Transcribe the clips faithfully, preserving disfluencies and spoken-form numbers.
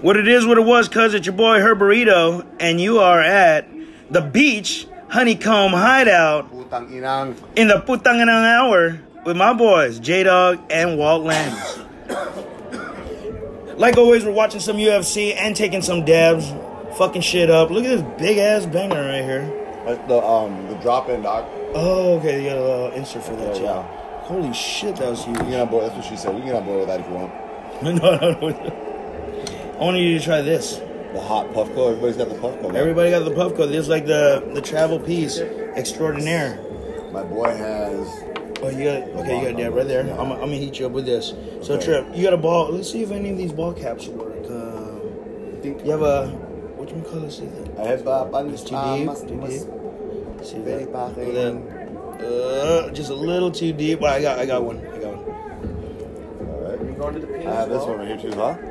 What it is, what it was, cuz it's your boy Herberito, and you are at the beach honeycomb hideout in the Putanginang hour with my boys J Dog and Walt Lance. Like always, we're watching some U F C and taking some dabs, fucking shit up. Look at this big ass banger right here. The um the drop in, doc. Oh, okay, you got a little insert for that, yeah. yeah. Holy shit, that was huge. You can have boy, that's what she said. We can have boy with that if you want. no, no, no. I wanted you to try this. The hot Puffco. Everybody's got the Puffco. Man. Everybody got the Puffco. There's like the the travel piece extraordinaire. My boy has. Oh, you got okay. You got a dab right there. Yeah. I'm I'm gonna heat you up with this. So okay. Trip, you got a ball. Let's see if any of these ball caps work. Uh, I think you have a. What do you call this? I have a bunch of T D. See that? Uh, just a little too deep. Well, I got, I got one. I got one. All right. Are you going to the Philippines? I have this one right here too, huh? Are you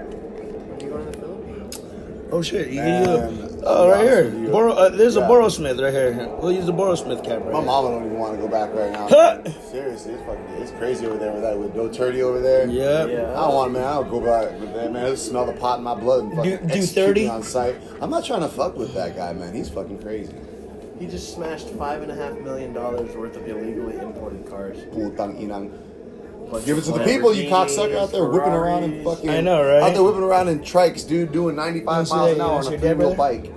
going to the Philippines? Oh shit! You can use a, oh, right here. Boro, uh, there's yeah. a Borosmith right here. We'll use the Borosmith cap. Right My here. mama don't even want to go back right now. Huh? Seriously, it's fucking it's crazy over there with that with Duterte over there. Yep. Yeah. I don't want man. I don't go back with that man. I just smell the pot in my blood and fucking do, do thirty on sight. I'm not trying to fuck with that guy, man. He's fucking crazy. He just smashed five and a half million dollars worth of illegally imported cars. Putang inang. Like, give it to the people, you cocksucker out there whipping around and fucking. I know, right? Out there whipping around in trikes, dude, doing ninety-five miles an hour on a three-wheel bike.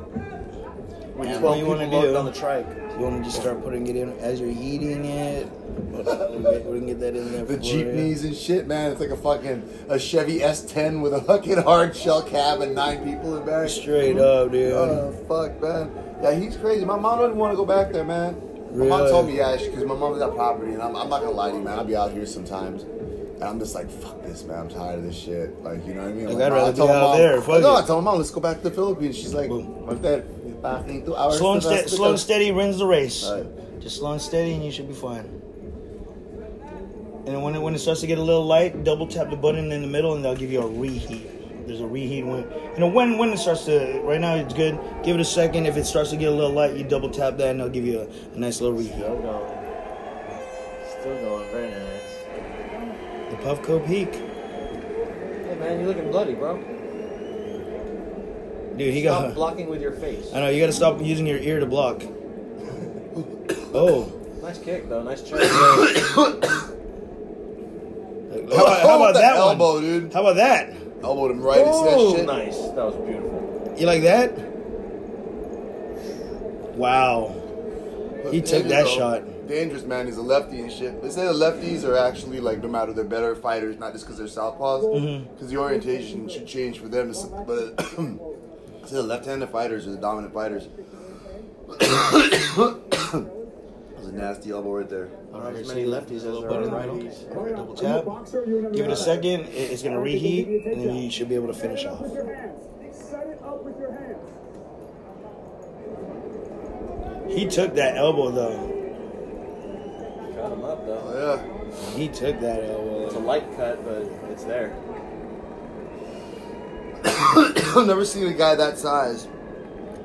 What you want to do on the trike? You want to just start putting it in as you're eating it. We can get that in there. The jeepneys and shit, man. It's like a fucking a Chevy S ten with a fucking hard shell cab and nine people in there. Straight up, dude. Oh fuck, man. Yeah, he's crazy. My mom doesn't want to go back there, man. Really? My mom told me, yeah, because my mom's got property, and I'm, I'm not going to lie to you, man. I'll be out here sometimes, and I'm just like, fuck this, man. I'm tired of this shit. Like, you know what I mean? Like, I'd rather be out there. Fuck it. No, I told my mom, let's go back to the Philippines. She's like, what's that? Slow and, ste- slow and steady wins the race. Right. Just slow and steady, and you should be fine. And when it, when it starts to get a little light, double tap the button in the middle, and they'll give you a reheat. There's a reheat when, you know, when when it starts to, right now it's good. Give it a second. If it starts to get a little light, you double tap that and they'll give you a, a nice little reheat. Still going. Still going. Very nice. The Puffco Peak. Hey, man, you're looking bloody, bro. Dude, he got... Stop blocking with your face. I know, you got to stop using your ear to block. Oh. Nice kick, though. Nice chest. How, how about that elbow, one? dude? How about that? Elbowed him right into that shit. Nice. That was beautiful. You like that? Wow. Look, he took that though. shot. Dangerous, man. He's a lefty and shit. They say the lefties are actually, like, no matter, they're better fighters, not just because they're southpaws. Because mm-hmm. the orientation should change for them. But I say the left-handed fighters are the dominant fighters. A nasty elbow right there. I don't know as many lefties as there are righties. Right, double tap. Give it a second. It's going to reheat, and then you should be able to finish off. He took that elbow, though. Cut him up, though. Oh, yeah. He took that elbow. It's a light cut, but it's there. I've never seen a guy that size.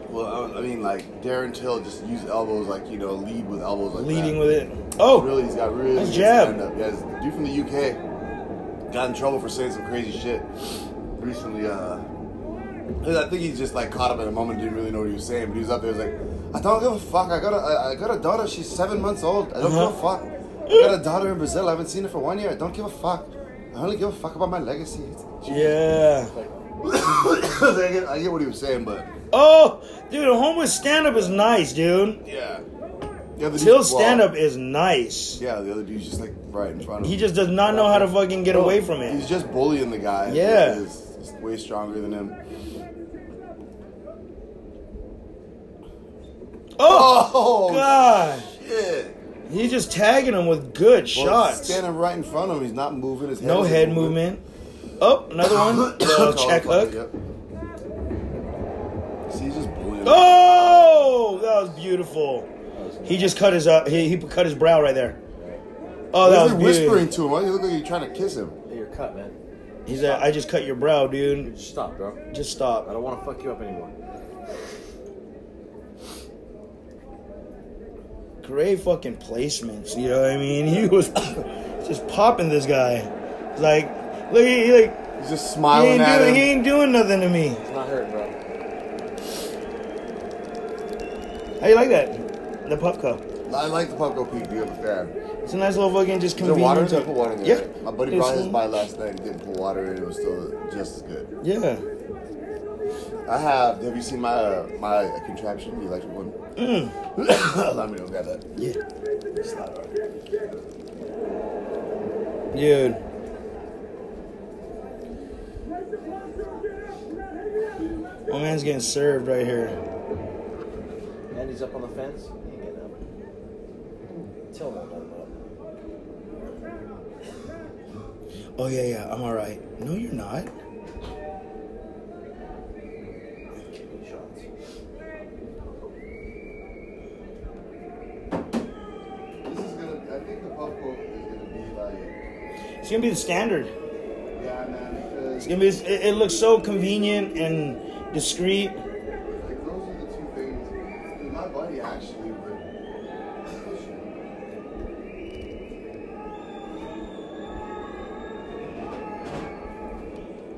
Well, I mean, like, Darren Till just used elbows, like, you know, lead with elbows like Leading that. Leading with it. Oh! Really, he's got really nice jab. Stand-up. Yeah, he's a dude from the U K. Got in trouble for saying some crazy shit recently. Uh, I think he just, like, caught up in a moment and didn't really know what he was saying. But he was up there, he was like, I don't give a fuck. I got a, I, I got a daughter. She's seven months old. I don't uh-huh. give a fuck. I got a daughter in Brazil. I haven't seen her for one year. I don't give a fuck. I only give a fuck about my legacy. Yeah. I, get, I get what he was saying, but... Oh, dude, a homeless stand-up is nice, dude. Yeah. Till stand-up is nice. Yeah, the other dude's just, like, right in front of him. He just does not know how to fucking get away from it. He's just bullying the guy. Yeah. He's, he's way stronger than him. Oh, oh God. Shit. He's just tagging him with good well, shots. He's standing right in front of him. He's not moving. His head no head movement. movement. Oh, another one. Little check hook. Yep. He's just blew. Oh, that was beautiful. He just cut his uh, he he cut his brow right there. Oh, that was beautiful. Whispering to him. Why do you look like you're trying to kiss him? Hey, you're cut, man. He's like, I just cut your brow, dude. dude. Just stop, bro. Just stop. I don't want to fuck you up anymore. Great fucking placements, you know what I mean? He was just popping this guy. Like, look, he like... He's just smiling he at do, him. He ain't doing nothing to me. It's not hurting, bro. How you like that? The Puffco. I like the Puffco Peak. You understand? It's a nice little fucking just convenient. Is there water? Did you put water in there? Yeah. My buddy brought his by last night and didn't put water in. It was still just as good. Yeah. I have. Have you seen my uh, my contraption, the electric one? Mm. Allow me to grab that. Yeah. It's not hard. Dude. My man's getting served right here. And he's up on the fence. He ain't getting up. Till that done up. Oh yeah, yeah. I'm all right. No, you're not. It's gonna be the standard. Yeah, man. It's gonna be. It, it looks so convenient and discreet. Like those are the two things. Dude, my buddy actually would.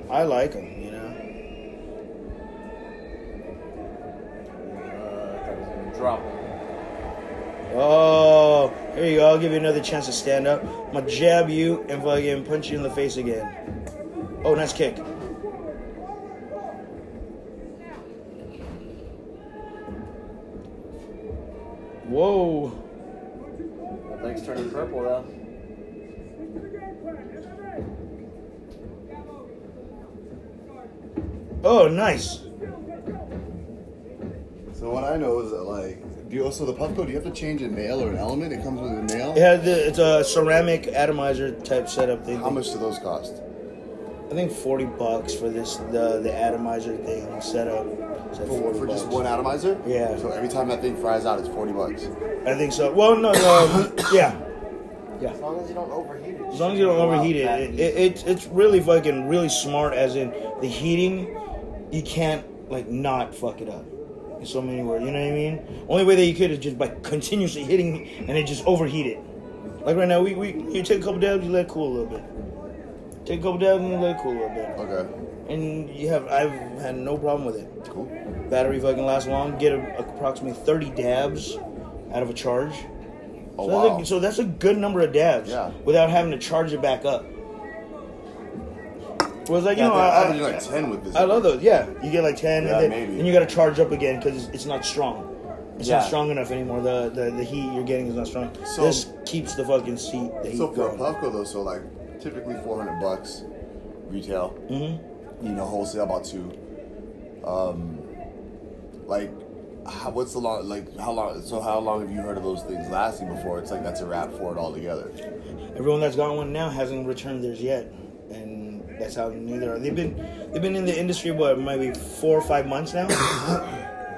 I like him, you know. Uh, I thought he was gonna drop him. Oh. Here you go, I'll give you another chance to stand up. I'm gonna jab you and fucking punch you in the face again. Oh, nice kick. Whoa. That leg's turning purple, though. Oh, nice. So what I know is that, like, You also the Puffco, do you have to change a nail or an element? It comes with a nail? Yeah, the, it's a ceramic atomizer type setup thing. How much do those cost? I think forty bucks for this the the atomizer thing setup. For, for just one atomizer? Yeah. So every time that thing fries out, it's forty bucks. I think so. Well, no, no. yeah. Yeah. As long as you don't overheat it. As long as you don't overheat it. it, it it's, it's really fucking really smart, as in the heating, you can't, like, not fuck it up. So many words, you know what I mean? Only way that you could is just by continuously hitting and it just overheat it. Like right now, we, we you take a couple dabs, you let it cool a little bit. Take a couple dabs and you let it cool a little bit. Okay. And you have I've had no problem with it. Cool. Battery fucking lasts long. Get a, approximately thirty dabs out of a charge. Oh, so wow. That's a, so that's a good number of dabs. Yeah. Without having to charge it back up. Was like, you yeah, know, I, I, like ten with this. I love those. Yeah, you get like ten, yeah, and, then, and you got to charge up again because it's not strong. It's yeah. not strong enough anymore. The, the the heat you're getting is not strong. So, this keeps the fucking seat. The heat so for going. A Puffco though, so like typically four hundred bucks retail. Mm-hmm. You know, wholesale about two. Um, like, how, what's the long? Like how long? So how long have you heard of those things lasting before? It's like that's a wrap for it altogether. Everyone that's got one now hasn't returned theirs yet, and. That's how new they are. They've been, they've been in the industry, what, maybe four or five months now?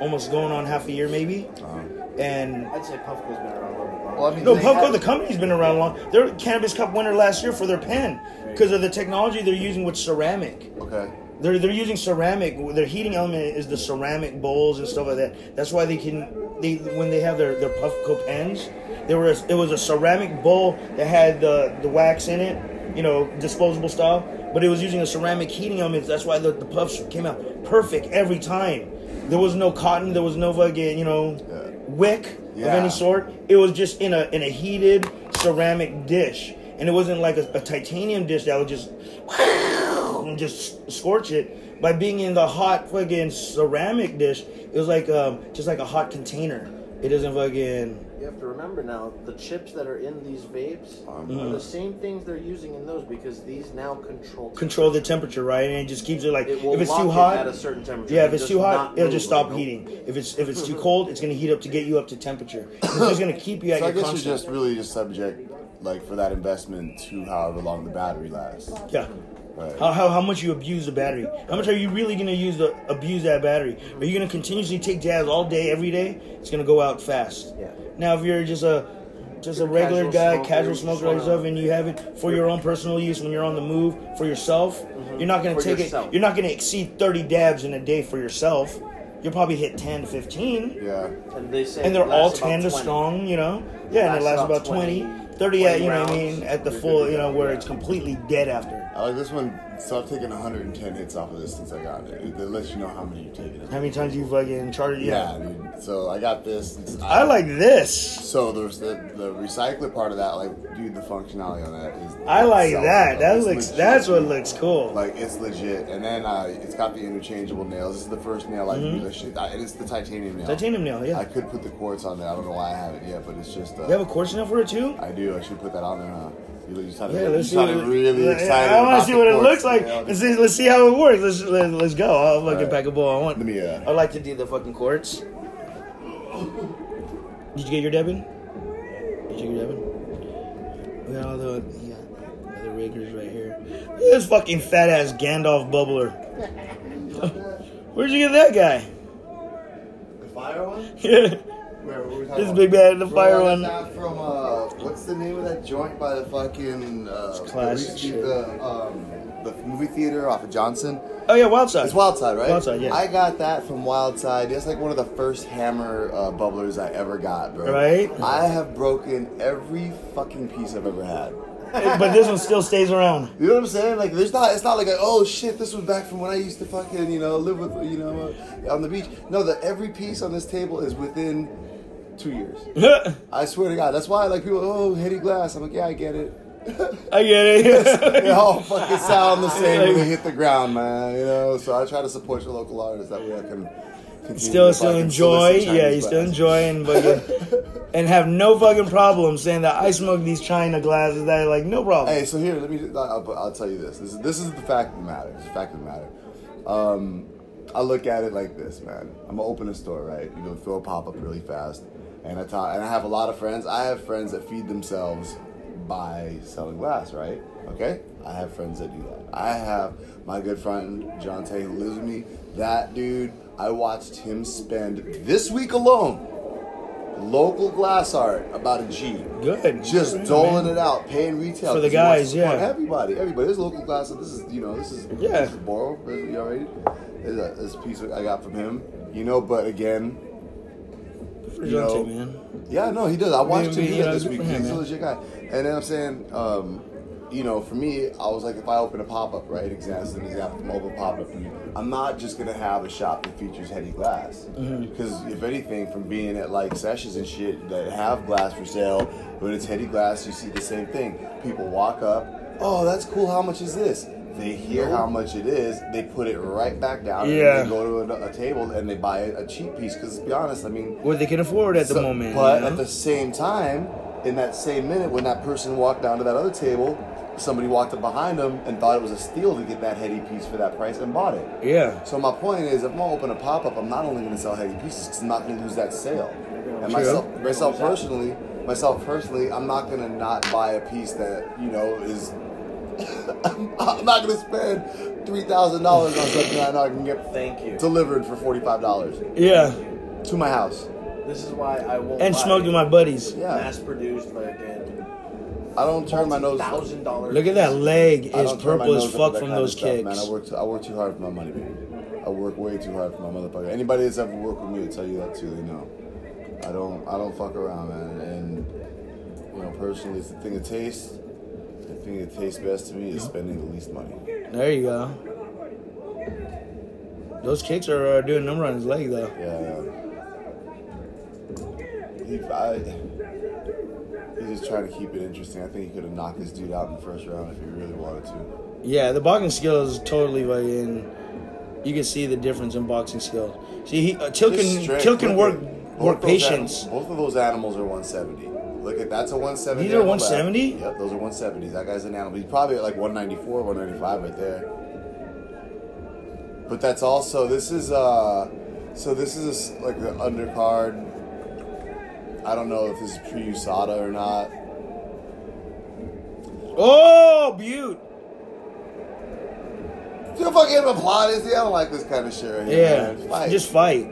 Almost going on half a year, maybe. Uh-huh. And I'd say Puffco's been around a little bit longer. Well, I mean, no, Puffco, have... the company's been around long. They're Cannabis Cup winner last year for their pen because of the technology they're using with ceramic. Okay. They're they're using ceramic. Their heating element is the ceramic bowls and stuff like that. That's why they can they when they have their their Puffco pens, there was it was a ceramic bowl that had the the wax in it, you know, disposable style. But it was using a ceramic heating element. That's why the, the puffs came out perfect every time. There was no cotton. There was no fucking, you know, yeah. wick yeah. of any sort. It was just in a in a heated ceramic dish, and it wasn't like a, a titanium dish that would just and just scorch it. By being in the hot fucking ceramic dish, it was like um, just like a hot container. It doesn't fucking. You have to remember now, the chips that are in these vapes um, mm. are the same things they're using in those because these now control control the temperature, right? And it just keeps it like it if it's too hot it at a certain temperature. Yeah, if it's too hot, it'll just stop heating. If it's if it's too cold, it's gonna heat up to get you up to temperature. It's just gonna keep you at so your I guess constant. You're just really just subject like for that investment to however long the battery lasts. Yeah. Right. How, how how much you abuse the battery? How much are you really gonna use the abuse that battery? Are you gonna continuously take jabs all day, every day? It's gonna go out fast. Yeah. Now, if you're just a just a regular guy, casual smoker like yourself, and you have it for your own personal use when you're on the move for yourself, mm-hmm. you're not gonna take it. You're not gonna exceed thirty dabs in a day for yourself. you'll probably hit ten, fifteen. Yeah. And they say and they're all ten strong, you know? Yeah, and it lasts about twenty, thirty, you know what I mean? At the full, you know, where it's completely dead after. I like this one. So I've taken one hundred ten hits off of this since I got it. It lets you know how many you've taken. How many times you fucking charted? Yeah, yeah, dude. So I got this. I, I like this. So there's the the recycler part of that. Like, dude, the functionality on that is. I like that. That looks. That's what looks cool. Like, it's legit. And then uh, it's got the interchangeable nails. This is the first nail I mm-hmm. use. It is the titanium nail. Titanium nail. Yeah. I could put the quartz on there. I don't know why I haven't yet, but it's just. Uh, you have a quartz nail for it too? I do. I should put that on there, huh? You just yeah, it, let's you see. What it, really excited I want to see what it looks like. Yeah, let's see. Let's see how it works. Let's let, let's go. I'll fucking right. pack a ball. I want. Let me. Uh, I'd like to do the fucking quartz. Did you get your Devin? Did you get your Devin? We got all the yeah, the riggers right here. Look at this fucking fat ass Gandalf bubbler. Where'd you get that guy? The fire one. Yeah. This big bad in the Bro, fire one. From uh, what's the name of that joint by the fucking uh, classic the, the, um, the movie theater off of Johnson? Oh yeah, Wildside. It's Wildside, right? Wildside, yeah. I got that from Wildside. It's like one of the first hammer uh, bubblers I ever got, bro. Right? I have broken every fucking piece I've ever had. But this one still stays around. You know what I'm saying? Like, there's not. It's not like, a, oh shit, this was back from when I used to fucking, you know, live with, you know, uh, on the beach. No, the every piece on this table is within two years. I swear to God. That's why, like, people, oh, Hitty Glass. I'm like, yeah, I get it. I get it. Yes. They all fucking sound the same when they hit the ground, man. You know, so I try to support your local artists. That way I can continue still, still I can enjoy. Still yeah, you glass. Still enjoy and fucking, and have no fucking problem saying that I smoke these China glasses. That like no problem. Hey, so here, let me. I'll, I'll tell you this. This is this is the fact of the matter. It's the fact of the matter. Um, I look at it like this, man. I'm gonna open a store, right? You know, throw a pop up really fast. And I talk, and I have a lot of friends. I have friends that feed themselves by selling glass, right? Okay? I have friends that do that. I have my good friend, Jonte, who lives with me. That dude, I watched him spend, this week alone, local glass art, about a G. Good. Just good, doling man. It out, paying retail. For the guys, yeah. Everybody, everybody. There's local glass. This is, you know, this is, yeah. This is Boro. You already? There's a, this piece I got from him. You know, but again... You know, too, man. Yeah, no, he does. I watched him yeah, this week. Him, He's a legit guy. And then I'm saying, um, you know, for me, I was like, if I open a pop-up, right? As an example, mobile pop-up, I'm not just going to have a shop that features Heady Glass. Because mm-hmm. if anything, from being at like sessions and shit that have glass for sale, but it's Heady Glass, you see the same thing. People walk up, oh, that's cool. How much is this? They hear how much it is. They put it right back down. Yeah. And they go to a, a table and they buy a cheap piece. Because to be honest, I mean, what they can afford at so, the moment. But you know? At the same time, in that same minute, when that person walked down to that other table, somebody walked up behind them and thought it was a steal to get that Heady piece for that price and bought it. Yeah. So my point is, if I'm gonna open a pop up, I'm not only gonna sell Heady pieces because I'm not gonna lose that sale. And True. myself, myself personally, myself personally, I'm not gonna not buy a piece that you know is. I'm not gonna spend three thousand dollars on something I know I can get Thank you. delivered for forty-five dollars. Yeah, to my house. This is why I won't. And smoking my buddies. Yeah, mass-produced like. I don't turn my nose. Thousand dollars. Look at that leg is purple as fuck from those kicks. Man, I work. Too, I work too hard for my money, man. I work way too hard for my motherfucker. Anybody that's ever worked with me will tell you that too. They know. I don't. I don't fuck around, man. And you know, personally, it's the thing of taste. The thing that tastes best to me is spending the least money. There you go. Those kicks are uh, doing number on his leg, though. Yeah. He, I, he's just trying to keep it interesting. I think he could have knocked this dude out in the first round if he really wanted to. Yeah, the boxing skill is totally like in. You can see the difference in boxing skill. See, he uh, Till can Till can work work patience. Animals, both of those animals are one seventy. Look at that's a one seventy. These are one seventy? Yep, those are one seventies. That guy's an animal. He's probably at like one ninety-four, one ninety-five right there. But that's also this is uh so this is a, like the undercard. I don't know if this is pre-U S A D A or not. Oh, beaut. You fucking applaud this. I don't like this kind of shit right here. Yeah, man. Fight. Just fight.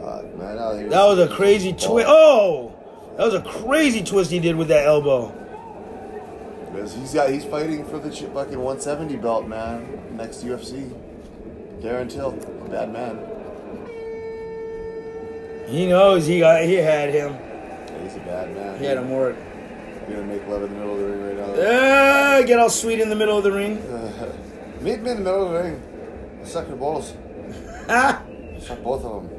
God, man, out here that was a crazy twist. Oh. That was a crazy twist he did with that elbow. He's got, he's fighting for the fucking one seventy belt, man. Next U F C. Darren Till, bad man. He knows he got he had him. Yeah, he's a bad man. He had him work. You're gonna make love in the middle of the ring right now. Yeah, get all sweet in the middle of the ring. Uh, meet me in the middle of the ring. I suck your balls. Ah! Suck both of them.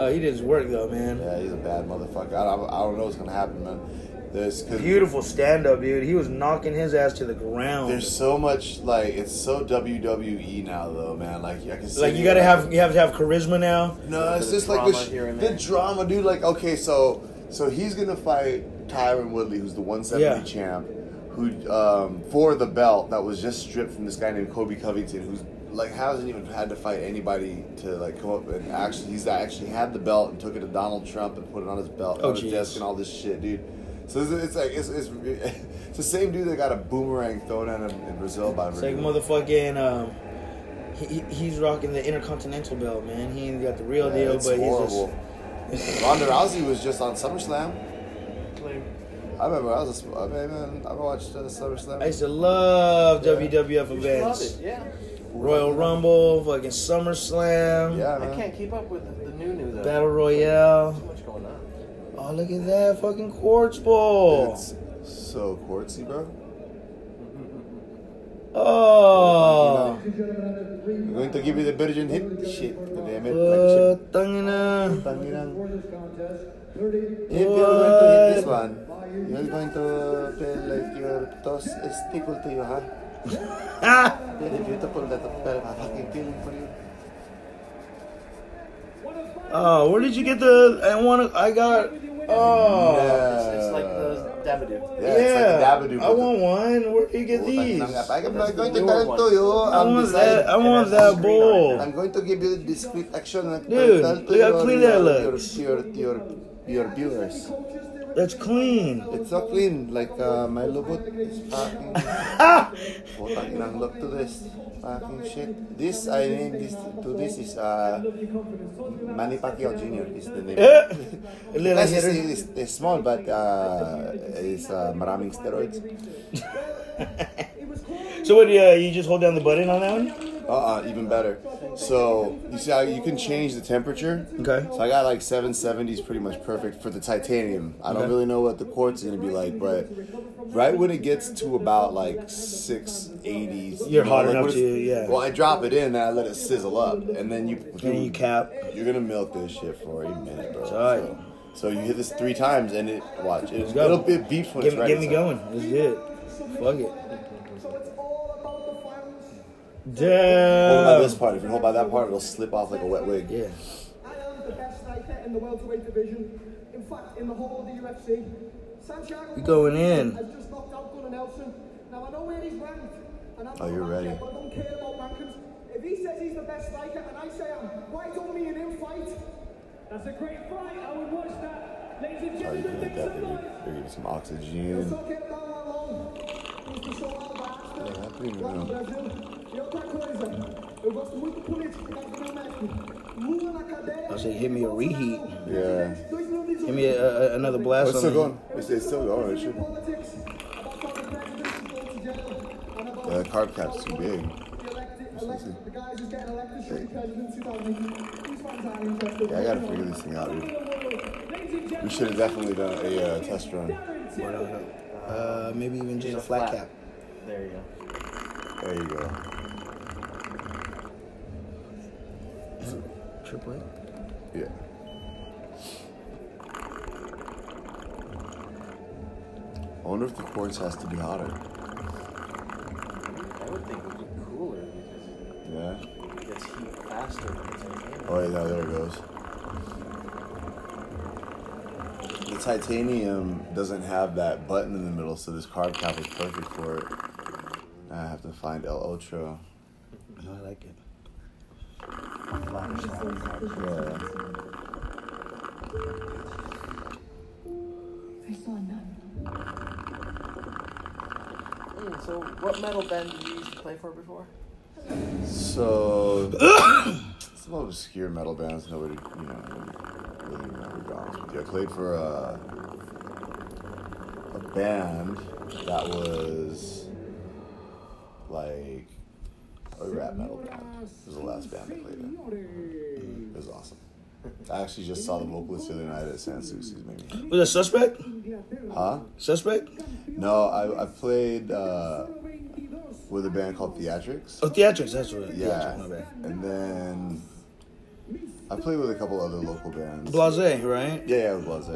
Oh, he did his work though, man. Yeah, he's a bad motherfucker. I don't, I don't know what's gonna happen, man. There's beautiful stand-up, dude. He was knocking his ass to the ground. There's so much, like, it's so W W E now, though, man. Like, I can see. Like, you gotta like, have, you have to have charisma now. No, it's just like the, here and there. The drama, dude. Like, okay, so, so he's gonna fight Tyron Woodley, who's the one seventy yeah. champ, who um, for the belt that was just stripped from this guy named Kobe Covington, who's like hasn't even had to fight anybody to like come up and actually he's actually had the belt and took it to Donald Trump and put it on his belt oh, on his desk and all this shit, dude. So it's, it's like it's, it's it's the same dude that got a boomerang thrown at him in Brazil by it's Virginia. Like motherfucking um, he he's rocking the Intercontinental belt, man. He ain't got the real yeah, deal, it's but horrible. He's just Ronda Rousey was just on SummerSlam. I remember I was a, I mean, I watched uh, SummerSlam. I used to love yeah. W W F events. Love it, yeah. Royal Rumble, fucking SummerSlam. Yeah, man. I can't keep up with the, the new new though. Battle Royale. There's too much going on. Oh, look at that fucking quartz bowl. It's so quartzy, bro. Oh. I'm going to give you the virgin hip shit. Damn it. Oh, tangina. Tangina. If you're going to hit this one, you're going to feel like your toes is tickled to your heart. Very beautiful little pair of fucking feeling for you. Oh, where did you get the? I want. I got. Oh, yeah. it's, it's like the Dabadoo. Yeah, yeah. It's like Dabadoo. I want one. Where do you get these? I'm not going to tell to you. I want that. I want that bowl. I'm going to give you discreet action. Dude, look how clean that looks. Your your your viewers. That's clean. It's so clean. Like uh, my Lubot is fucking. Oh, look to this. Fucking shit. This, I named this to this is uh, Manny Pacquiao Junior is the name. Let's just say it's, it's small, but uh, it's uh, maraming steroids. So what, uh, you just hold down the button on that one? Uh-uh, even better. So, you see how you can change the temperature? Okay. So I got like seven seventies pretty much perfect for the titanium. I don't okay. really know what the quartz is going to be like, but right when it gets to about like six eighties. You're hot enough to, yeah. Well, I drop it in and I let it sizzle up. And then you... Then you cap. You're going to milk this shit for a minute, bro. Sorry. So, so you hit this three times and it... Watch. It, it'll be beef when get, it's right. Get me going. Let's do it. Fuck it. Damn. Hold by this part. If you hold by that part, it'll slip off like a wet wig. Yeah. I am the best fighter in the welterweight division. In fact, in the whole of the U F C. Santiago You're going in. I've just knocked out Gunnar Nelson. Now I know where he's ranked. And I'm oh, you're ready. Yet, but I don't care about rankings. If he says he's the best fighter and I say I'm, why don't me and him fight? That's a great fight. I would watch that. Ladies and gentlemen, oh, make that, some noise. They're giving some oxygen. It's okay down alone. It's so hard by I say, hit me a reheat. Yeah. Hit me a, a, another blast. It's still going. It's, it's still going. It should. The card cap's too big. Yeah, I gotta figure this thing out, dude. We should have definitely done a uh, test run. Uh, maybe even just a flat cap. There you go. There you go. Triple A? Yeah. I wonder if the quartz has to be hotter. I would think it would be cooler because yeah. it gets heat faster than the titanium. Oh, yeah, there it goes. The titanium doesn't have that button in the middle, so this carb cap is perfect for it. Now I have to find El Ultra. I like it. Yeah. I saw none. Mm, so, what metal band did you used to play for before? So, some obscure metal bands nobody, you know, really remember. With you. I played for a, a band that was like. A rap metal band. It was the last band I played in. It was awesome. I actually just saw the vocalist the other night at San Souci's, maybe. Was that Suspect? Huh? Suspect? No, I I played uh, with a band called Theatrics. Oh, Theatrics, that's what it is. Yeah. My bad. And then I played with a couple other local bands. Blase, right? Yeah, yeah, Blase.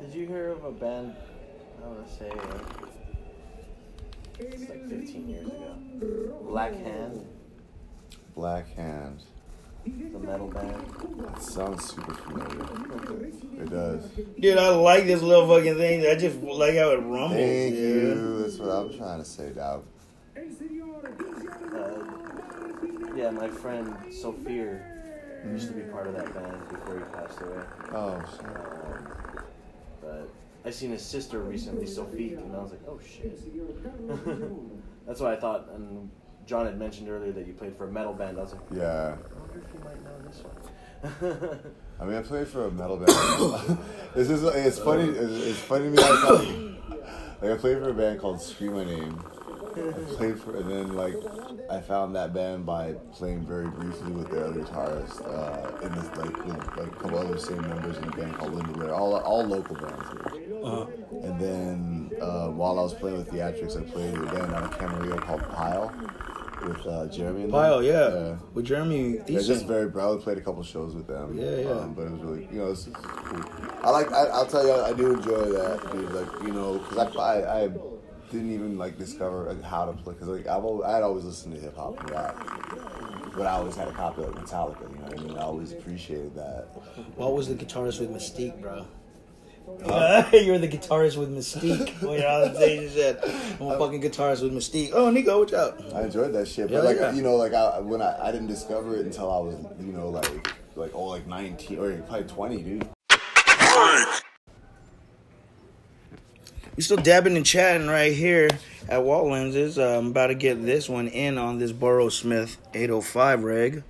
Did you hear of a band, I want to say, like, it's like fifteen years ago? Black Hand. Black Hand. The metal band. That sounds super familiar. It does. Dude, I like this little fucking thing. I just like how it rumbles. Thank yeah. you. That's what I'm trying to say, Doug. Uh, yeah, my friend Sophia mm. used to be part of that band before he passed away. Oh, shit. Um, but I seen his sister recently, Sophie, and I was like, oh, shit. That's what I thought. And John had mentioned earlier that you played for a metal band. I was like, yeah. If you might know this one. I mean, I played for a metal band. This is it's funny. It's, it's funny to me. Like, I, like I played for a band called Scream My Name. I played for, and then like I found that band by playing very briefly with their other guitarist uh, in this like with, like a couple other same members in a band called Linda Blair. All all local bands. Uh-huh. And then uh, while I was playing with Theatrics, I played with a band out of Camarillo called Pile. With uh, Jeremy and Pile, yeah. yeah. With Jeremy, yeah, just very proud. We played a couple shows with them. Yeah, yeah. Um, but it was really, you know, it's cool. I like. I, I'll tell you, I do enjoy that. Dude. Like, you know, because I, I, I didn't even like discover how to play. Because like I've, always, I'd always listened to hip hop and rap, but I always had a copy of Metallica. You know what I mean? I always appreciated that. What was the guitarist with Mystique, bro? Uh, you're the guitarist with Mystique. When you're on stage and shit, I'm a fucking guitarist with Mystique. Oh, Nico, watch out. I enjoyed that shit, but yeah, like yeah. you know, like I, when I, I didn't discover it until I was, you know, like like oh, like nineteen or probably twenty, dude. We still dabbing and chatting right here at Walt Lance's. Uh, I'm about to get this one in on this Borosmith eight oh five reg.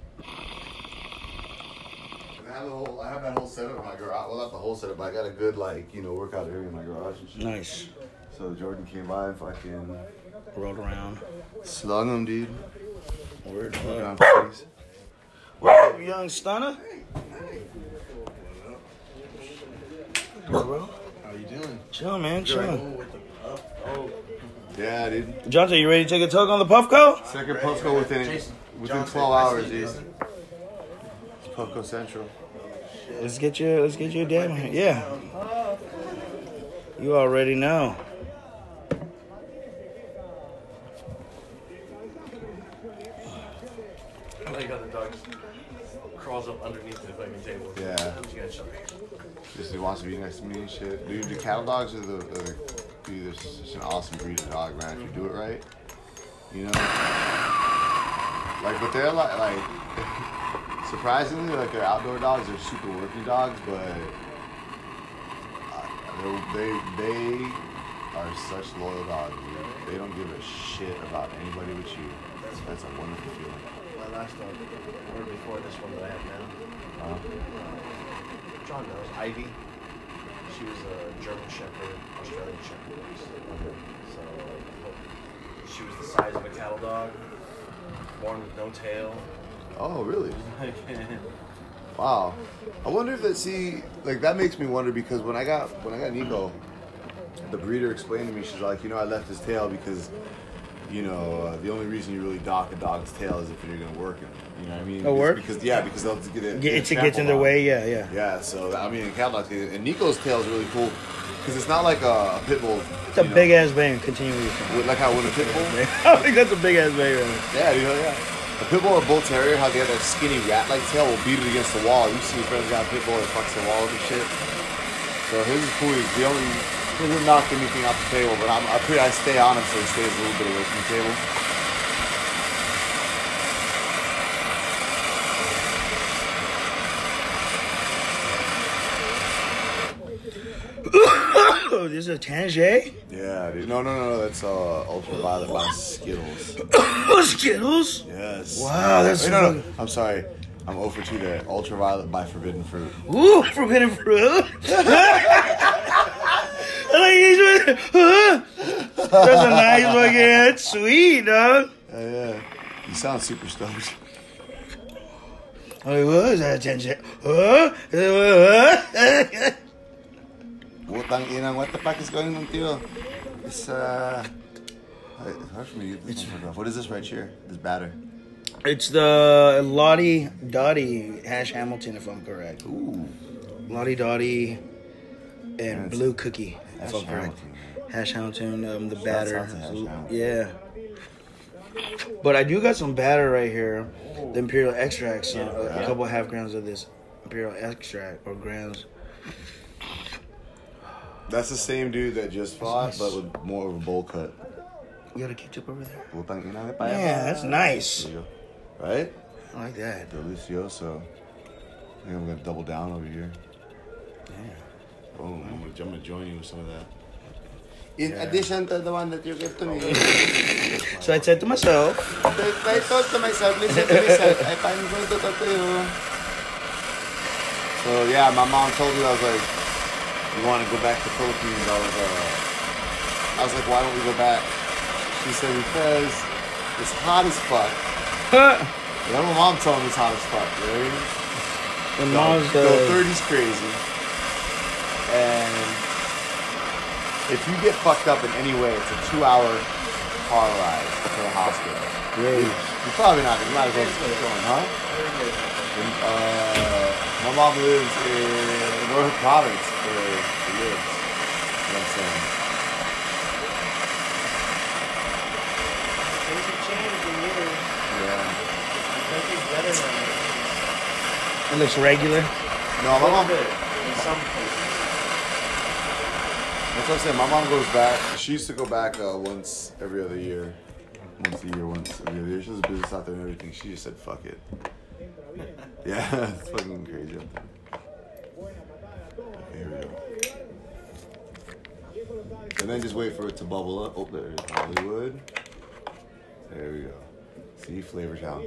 I have that whole setup in my garage. Well, not the whole setup, but I got a good, like, you know, workout area in my garage and shit. Nice. So Jordan came by and fucking rolled around. Slung him, dude. Word. Down, please. What up, young stunner? Hey, hey. What up? How you doing? Chill, man. Chill. Right. Oh, oh. Yeah, dude. Johnson, you ready to take a tug on the Puffco? Second right, Puffco right. within Jason, within Johnson, twelve hours, Jason. Puffco Central. Let's get you, let's get you a damn hand. Yeah. You already know. I like how the dog crawls up underneath the fucking table. Yeah. Just he wants to be next to me and shit. Dude, the cattle dogs are the, the dude, they're such an awesome breed of dog, man. If you do it right, you know. Like, but they're like, like. Surprisingly, like they're outdoor dogs, they're super working dogs, but uh, they they are such loyal dogs. Dude. They don't give a shit about anybody but you. That's, that's a wonderful feeling. My last dog, or before this one that I have now, uh-huh. John knows, Ivy. She was a German Shepherd, Australian Shepherd. Okay. So she was the size of a cattle dog, born with no tail. Oh, really? Wow. I wonder if that, see, like, that makes me wonder because when I got, when I got Nico, the breeder explained to me, she's like, you know, I left his tail because, you know, uh, the only reason you really dock a dog's tail is if you're going to work him. You know what I mean? Oh, work? Because, yeah, because they'll get it. Get, it gets in their way, yeah, yeah. Yeah, so, I mean, in cat dogs, and Nico's tail is really cool because it's not like a, a pit bull. It's a big-ass bang. Continue with your Like how with a pit bull? I think that's a big-ass bang right now. Yeah, you know, yeah. A pit bull or a bull terrier, how they have that skinny rat-like tail, will beat it against the wall. You see your friends got a pit bull that fucks the wall and shit. So his is cool. He's the only, he doesn't knock anything off the table, but I'm, I pretty I stay on him so he stays a little bit away from the table. Oh, this is a Tangier? Yeah, dude. No, no, no, no. That's uh, Ultraviolet by Skittles. Skittles? Yes. Wow, that's... Wait, no, no. I'm sorry. I'm oh for two there. Ultraviolet by Forbidden Fruit. Ooh, Forbidden Fruit? That's a nice fucking... That's sweet, dog. Yeah, uh, yeah. You sound super stoked. Putang ina, what the fuck is going on, Tio? It's, uh... It's hard for me to get this one. What is this right here? This batter. It's the Lottie Dottie Hash Hamilton, if I'm correct. Ooh. Lottie Dottie and yeah, Blue Cookie, Hash if I'm correct. Hamilton. Hash Hamilton, um, the so batter. So, yeah. But I do got some batter right here. The Imperial Extract, so yeah, a, a couple half grams of this Imperial Extract, or grams. That's the same dude that just fought, but with more of a bowl cut. You got a ketchup over there? Yeah, that's nice. Right? I like that. Delicioso. I think I'm going to double down over here. Yeah. Boom. I'm going to join you with some of that. In yeah. addition to the one that you gave to me. So I said to myself. I thought to myself, listen to me, sir. If I'm going to talk to you. So yeah, my mom told me, I was like, you want to go back to the Philippines? I was, uh, I was like, why don't we go back? She said, because it's hot as fuck. Yeah, my mom told me it's hot as fuck, dude. The mom's the thirties crazy. And... if you get fucked up in any way, it's a two-hour car ride to the hospital. Yeah. You're probably not gonna. You might as well just keep going, huh? And, uh, my mom lives in North Province, where she lives. You know what I'm saying? Things have changed in years. Yeah. The country's better now. It looks regular. No, my mom. In some places. That's what I'm saying. My mom goes back. She used to go back uh, once every other year. Once a year, once every other year. She has a business out there and everything. She just said, fuck it. Yeah, it's fucking crazy up there. Okay, here we go. And then just wait for it to bubble up. Oh, there it is. Hollywood. There we go. See, Flavor Town.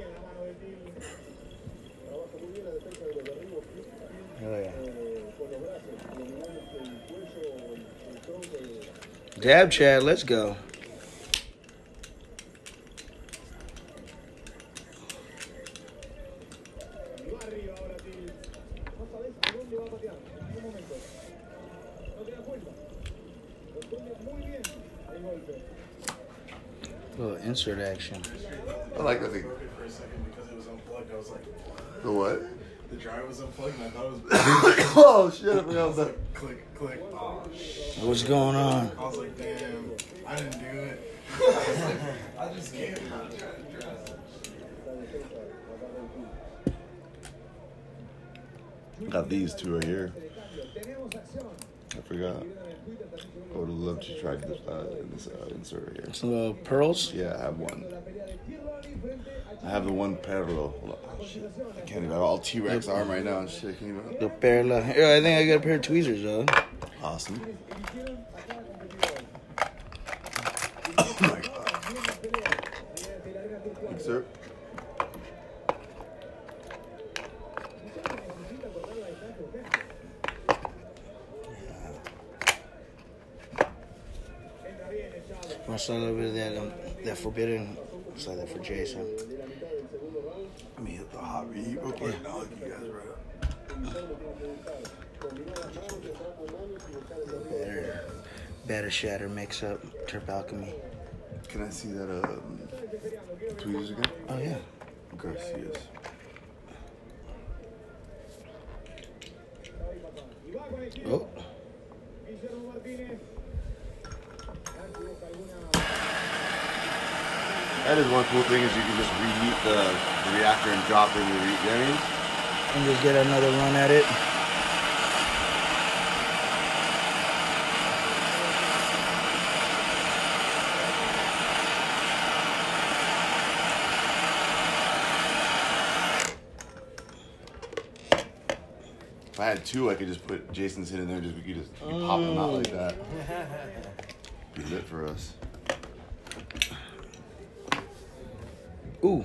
Oh, yeah. Dab Chad, let's go. A little insert action. I like that thing. For a second because it was unplugged, I was like, the what? The dryer was unplugged and I thought it was oh shit, I forgot was like click, click, oh shit. What's going on? I was like, damn, I didn't do it. I was like, I just can't try to dress. Got these two right here. I forgot. I would have loved to try this, uh, this uh, insert right here. Some little pearls? Yeah, I have one. I have the one perlo. Oh, shit. I can't even. I have all T-Rex arm right now and shit. Can you even... The perla. Yeah, I think I got a pair of tweezers, though. Awesome. Oh, my God. Insert. I saw a little bit of that, um, that forbidden. I saw that for Jason. Let me hit the hot read. Okay, yeah. Now you guys right up. Better, better shatter mix up. Terp alchemy. Can I see that um, tweezers again? Oh yeah. Garcia's. Oh. That is one cool thing is you can just reheat the, the reactor and drop in the reheat, you know what I mean? And just get another run at it. If I had two, I could just put Jason's hit in there and just, we could just we could pop them out like that. Be lit for us. Ooh.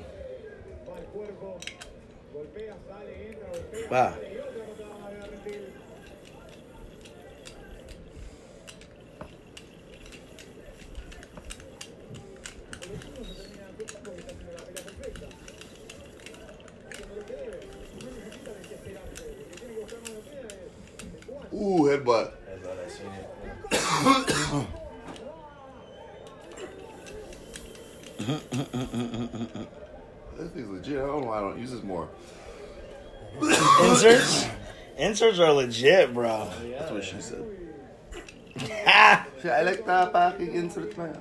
Wow. good, but this thing's legit. I don't know why I don't use this more. Inserts? Inserts are legit, bro. Oh, yeah. That's what she said. I like that fucking insert now.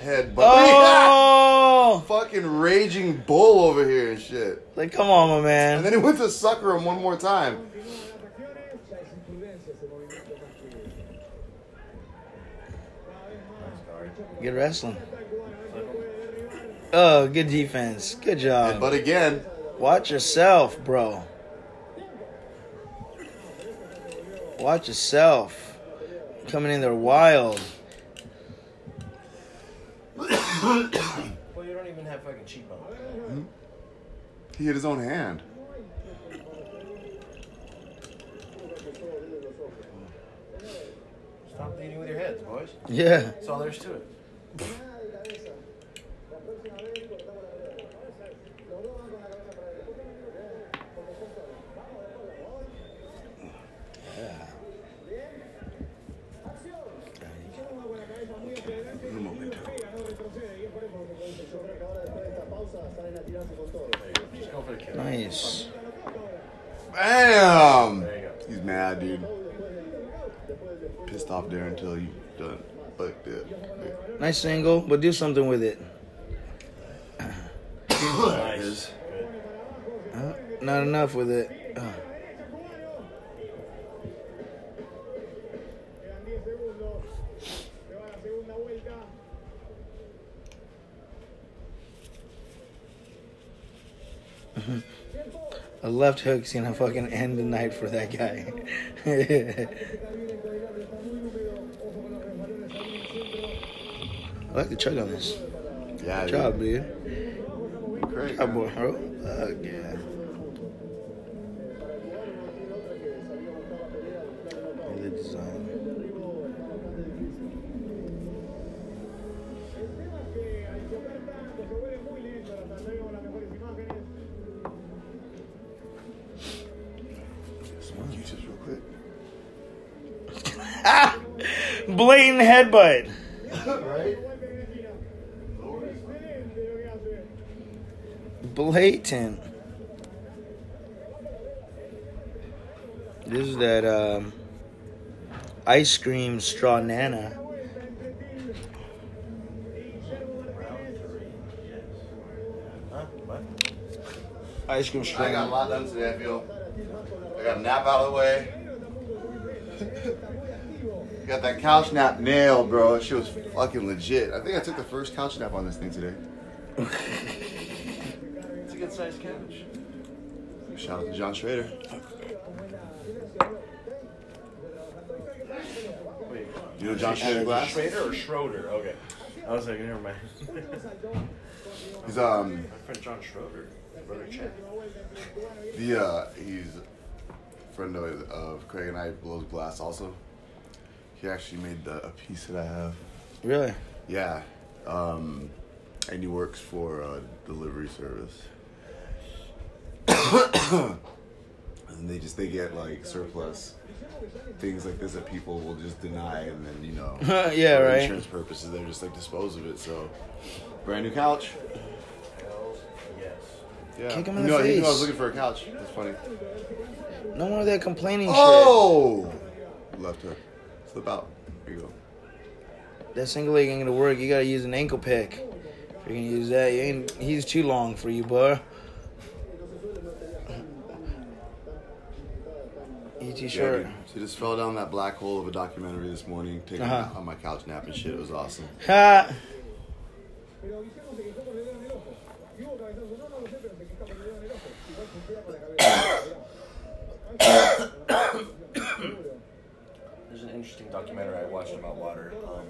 Head, but oh! Fucking raging bull over here and shit. Like, come on, my man. And then he went to sucker him one more time. Good wrestling. Oh, good defense. Good job. But again, watch yourself, bro. Watch yourself. Coming in there wild. Well, you don't even have fucking cheekbones. Hmm? He hit his own hand. Stop leading with your heads, boys. Yeah. That's all there is to it. Yeah. Nice. Bam! He's mad, dude. Pissed off there until you done fucked it. Nice single, but do something with it. Nice. Uh, not enough with it. Uh. A left hook's gonna fucking end the night for that guy. I like the chug on this. Yeah, good job, dude. Great job, boy. Oh, yeah. The design. Ah! Blatant headbutt. Right? Blatant. This is that um, ice cream straw nana. Huh? What? Ice cream straw. I got a lot done today, I feel. I got a nap out of the way. Got that couch nap nailed, bro. She was fucking legit. I think I took the first couch nap on this thing today. It's a good sized couch. Shout out to John Schroeder. Wait, you know John Schroeder glass? Schroeder or Schroeder? Okay. I was like, never mind. He's um. My friend John Schroeder. Brother Chad. The uh, he's a friend of, of Craig and I. Blows glass also. He actually made the, a piece that I have. Really? Yeah. Um, and he works for a delivery service. And they just, they get like surplus things like this that people will just deny and then, you know. Yeah, for right. Insurance purposes, they're just like dispose of it. So, brand new couch. Hell yes. Yeah. Kick him in the no, face. No, he knew I was looking for a couch. That's funny. No more of that complaining oh! shit. Oh! Left hook. About there you go. That single leg ain't gonna work. You gotta use an ankle pick. If you're gonna use that, you ain't, he's too long for you, bro. He's too short. Yeah, she just fell down that black hole of a documentary this morning, taking uh-huh. on my couch nap and shit. It was awesome. Ha! There's an interesting documentary I watched about water. Um,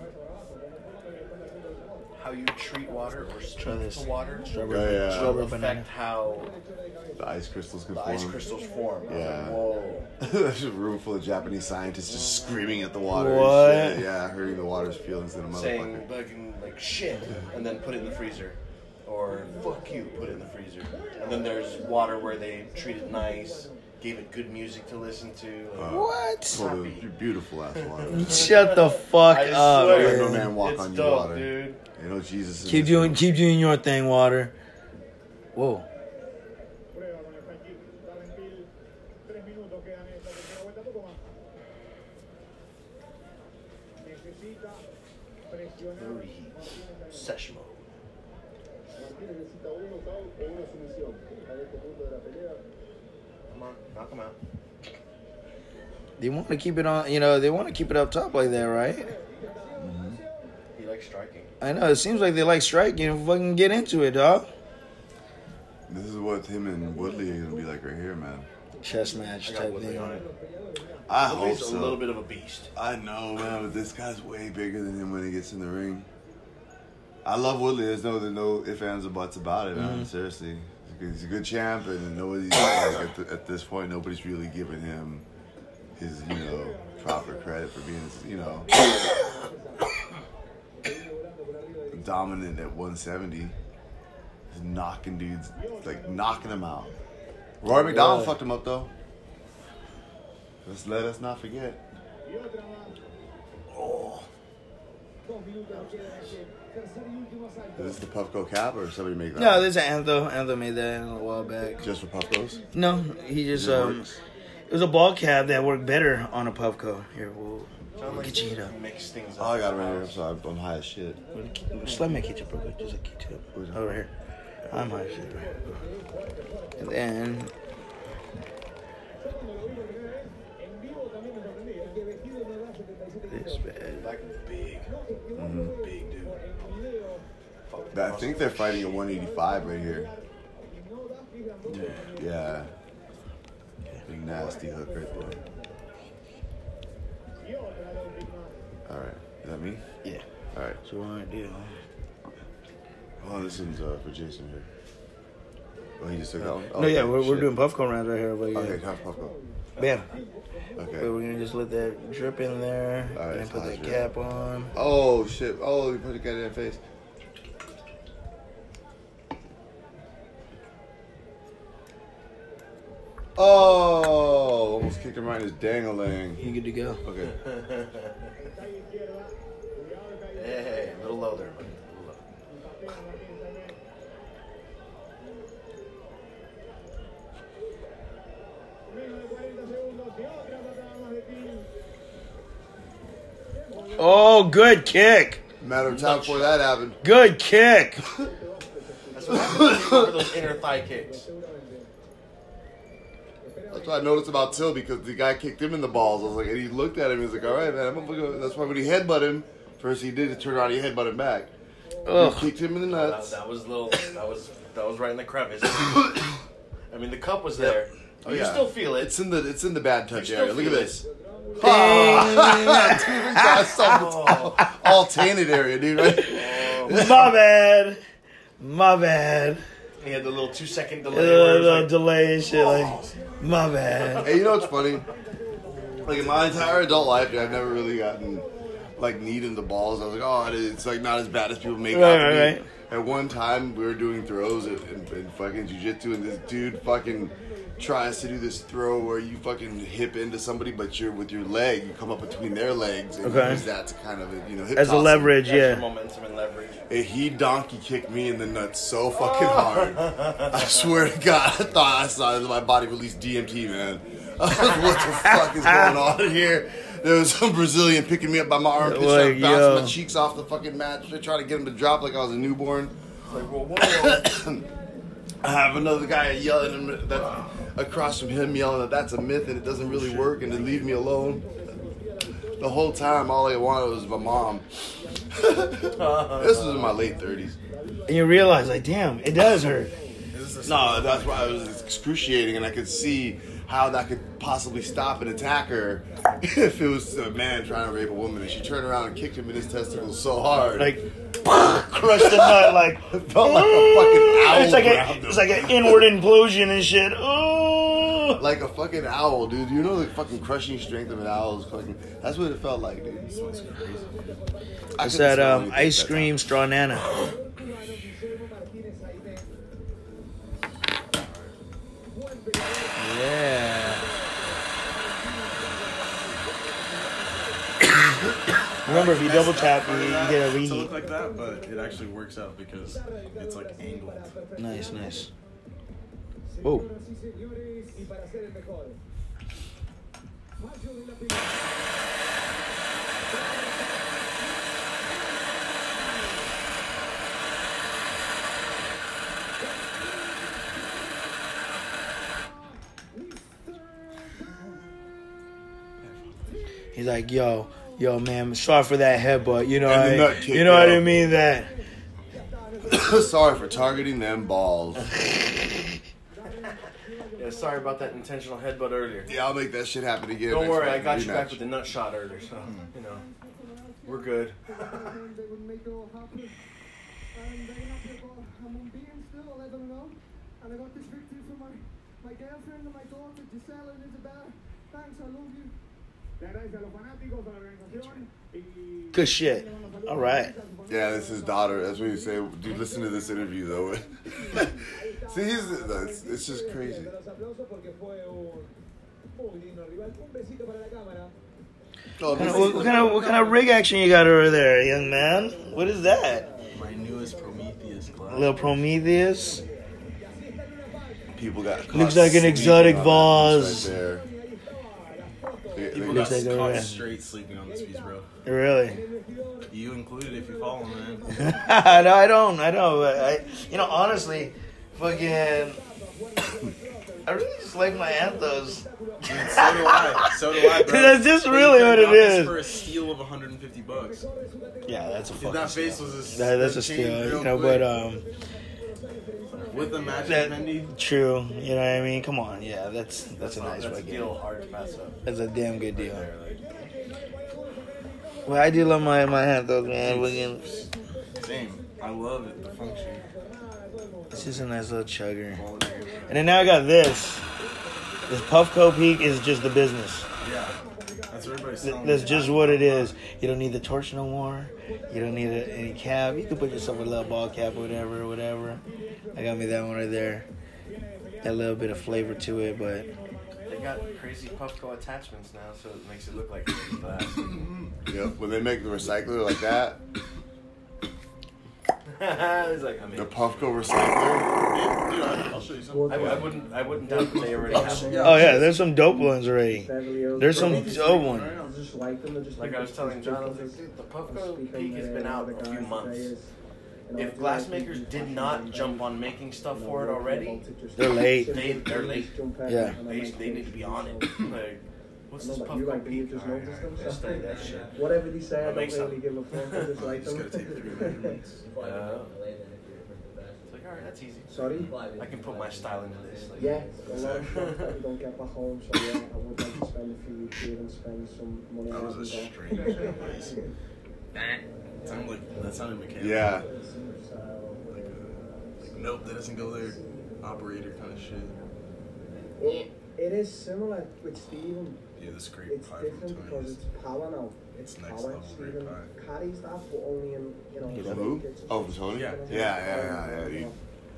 how you treat water or try this water. Strawberry, oh, yeah. Strawberry affect how the ice crystals can the form. Ice crystals form. Yeah. Like, whoa. There's a room full of Japanese scientists just screaming at the water. What? And shit. Yeah, hurting the water's feelings in a motherfucker. Saying fucking like shit, and then put it in the freezer, or fuck you, put it in the freezer. And then there's water where they treat it nice. gave it good music to listen to. Uh, what? Well, the, your beautiful ass water. Shut the fuck I up. I swear, no man walk it's on your water, dude. You know Jesus. Keep doing, world. keep doing your thing, water. Whoa. Session mode. Come on, knock him out. They want to keep it on, you know, they want to keep it up top like that, right? Mm-hmm. He likes striking. I know, it seems like they like striking and fucking get into it, dog. This is what him and Woodley are going to be like right here, man. Chess match type Woodley thing. On it. I Woodley's hope so. A little bit of a beast. I know, man, but this guy's way bigger than him when he gets in the ring. I love Woodley. There's no, there's no ifs, ands, or buts about it, man. Mm-hmm. Seriously. He's a good champ, and nobody's like, at, the, at this point, nobody's really giving him his, you know, proper credit for being, you know, dominant at one seventy. Just knocking dudes, like, knocking them out. Rory oh, McDonald God. fucked him up, though. Let's, let us not forget. Oh. Is this the Puffco cap or somebody make that? No, this is Antho. Antho made that a while back. Just for Puffcos? No, he just, it um, works? It was a ball cap that worked better on a Puffco. Here, we'll, we'll like get you heat up. Oh, I got it right here, so I'm high as shit. Just let me get you, bro. Just like you too. Oh, right here. I'm high as shit, bro. And then... This bad. Like big. Mm-hmm. Big dude. I think they're fighting at one eighty-five right here. Yeah. Yeah. Big nasty hook right there. Alright. Is that me? Yeah. Alright. So what I do? Oh, this one's uh, for Jason here. Oh, he just took out. Oh, no, yeah, we're, we're doing Puffco rounds right here. But yeah. Okay, half Puffco. Bam. Okay. So we're gonna just let that drip in there. All right, and put that drip. Cap on. Oh shit! Oh, you put the cap in that face. Oh, almost kicked him right in his dangling. You good to go? Okay. Hey, a little low there, buddy. A little low. Oh, good kick. Matter of time before that happened. Good kick. That's what happens for those inner thigh kicks. That's what I noticed about Till, because the guy kicked him in the balls. I was like, and he looked at him. He was like, all right, man, I'm gonna look at him. That's why when he headbutt him, first he did it, turn around, he headbutt him back. Ugh. He kicked him in the nuts. That, that was little. That was that was right in the crevice. I mean, the cup was there. Yep. Oh, you yeah. still feel it. It's in the it's in the bad touch area. Look at this. Oh. Dude, all tainted area, dude. Right? Oh, my bad, my bad. He had the little two second delay. The little like, delay and shit. Oh. Like, my bad. Hey, you know what's funny? Like in my entire adult life, dude, I've never really gotten like kneed in the balls. I was like, oh, it's like not as bad as people make right, out to right, me. Right. At one time, we were doing throws and, and, and fucking jujitsu, and this dude fucking tries to do this throw where you fucking hip into somebody, but you're with your leg, you come up between their legs, and okay. use that to kind of, you know, hip as a leverage, him. yeah. As momentum and leverage. And he donkey kicked me in the nuts so fucking hard. I swear to God, I thought I saw my body release D M T, man. I was like, what the fuck is going on here? There was some Brazilian picking me up by my armpit, like, bouncing my cheeks off the fucking mat, trying to get him to drop like I was a newborn. I was like, well, whoa. I have another guy yelling at him that, across from him yelling that that's a myth and it doesn't really work and to leave me alone. The whole time, all I wanted was my mom. This was in my late thirties. And you realize, like, damn, it does hurt. No, that's why it was excruciating, and I could see how that could possibly stop an attacker if it was a man trying to rape a woman. And she turned around and kicked him in his testicles so hard. Like, crushed the nut, like, it felt like a fucking owl. It's like, a, it's like an inward implosion and shit. Ooh. Like a fucking owl, dude. You know the fucking crushing strength of an owl is fucking. That's what it felt like, dude. It's crazy. It's that um, ice cream straw nana. Yeah. Remember, if you double tap, you, you get a reheat. It looks like that, but it actually works out because it's like angled. Nice, nice. Whoa. He's like, yo, yo, man, sorry for that headbutt. You know, I, kick, you know what I mean? That. Sorry for targeting them balls. Yeah, sorry about that intentional headbutt earlier. Yeah, I'll make that shit happen again. Don't worry, I got rematch. You back with the nut shot earlier, so, mm. you know, we're good. Good shit. All right. Yeah, that's his daughter. That's what you say. Dude, listen to this interview, though. See, he's, it's, it's just crazy. What kind, of, what, kind of, what kind of rig action you got over there, young man? What is that? My newest Prometheus class. Little Prometheus. People got caught. Looks like an exotic vase. Right there. They, they People got like caught right. straight sleeping on this piece, bro. Really? You included, if you follow, man. No, I don't. I don't. I, you know, honestly, fucking... I really just like my anthos. Dude, so do I. So do I, bro. That's just really what it is. For a steal of one hundred fifty bucks. Yeah, that's a fucking Dude, that steal. Face was a, that, that's a steal. You know, quick. But... um. With the magic that, menu? True. You know what I mean? Come on. Yeah, that's that's, that's a nice that's a deal hard to pass up. That's a damn good deal. Right there, like. Well, I do love my, my hand, though, man. Same. Same. I love it. The function. It's just a nice little chugger. And then now I got this. This Puffco Peak is just the business. Yeah. That's what everybody's selling. That's just what it is. You don't need the torch no more. You don't need a, any cap. You can put yourself a little ball cap or whatever or whatever. I got me that one right there. Got a little bit of flavor to it, but... They got crazy Puffco attachments now, so it makes it look like glass. Yep, when they make the recycler like that... He's like, I mean, the Puffco recycler? Dude, I'll show you something. I, I wouldn't, I wouldn't doubt that they already have it. Oh, yeah, there's some dope ones already. There's some dope ones. Like I was telling John, I was like, dude, the Puffco Peak has been out a few months. If glassmakers did not jump on making stuff for it already, they're late. They, they're late. Yeah. They, they need to be on it. Like, what's this Puffco Peak? All right, all right, just take that shit. Whatever they say, I don't really give a fuck. I just like them. It's gonna take three minutes. Uh, it's like, all right, that's easy. Sorry? I can put my style into this. Like, yeah. I don't get back home, so yeah, I would like to spend a few weeks here and spend some money. That was a strange place. Sound like, that sounded mechanical. Yeah. Like, a, like, nope, that doesn't go there. Operator kind of shit. It, it is similar with Steven. Yeah, the scrape it's pie from Tony's. Because it's power now. It's, it's next power. Level Steven pie. Carries that, but only in, you know. Is that who? Oh, for Tony? Yeah, yeah, yeah, yeah. yeah, yeah. You,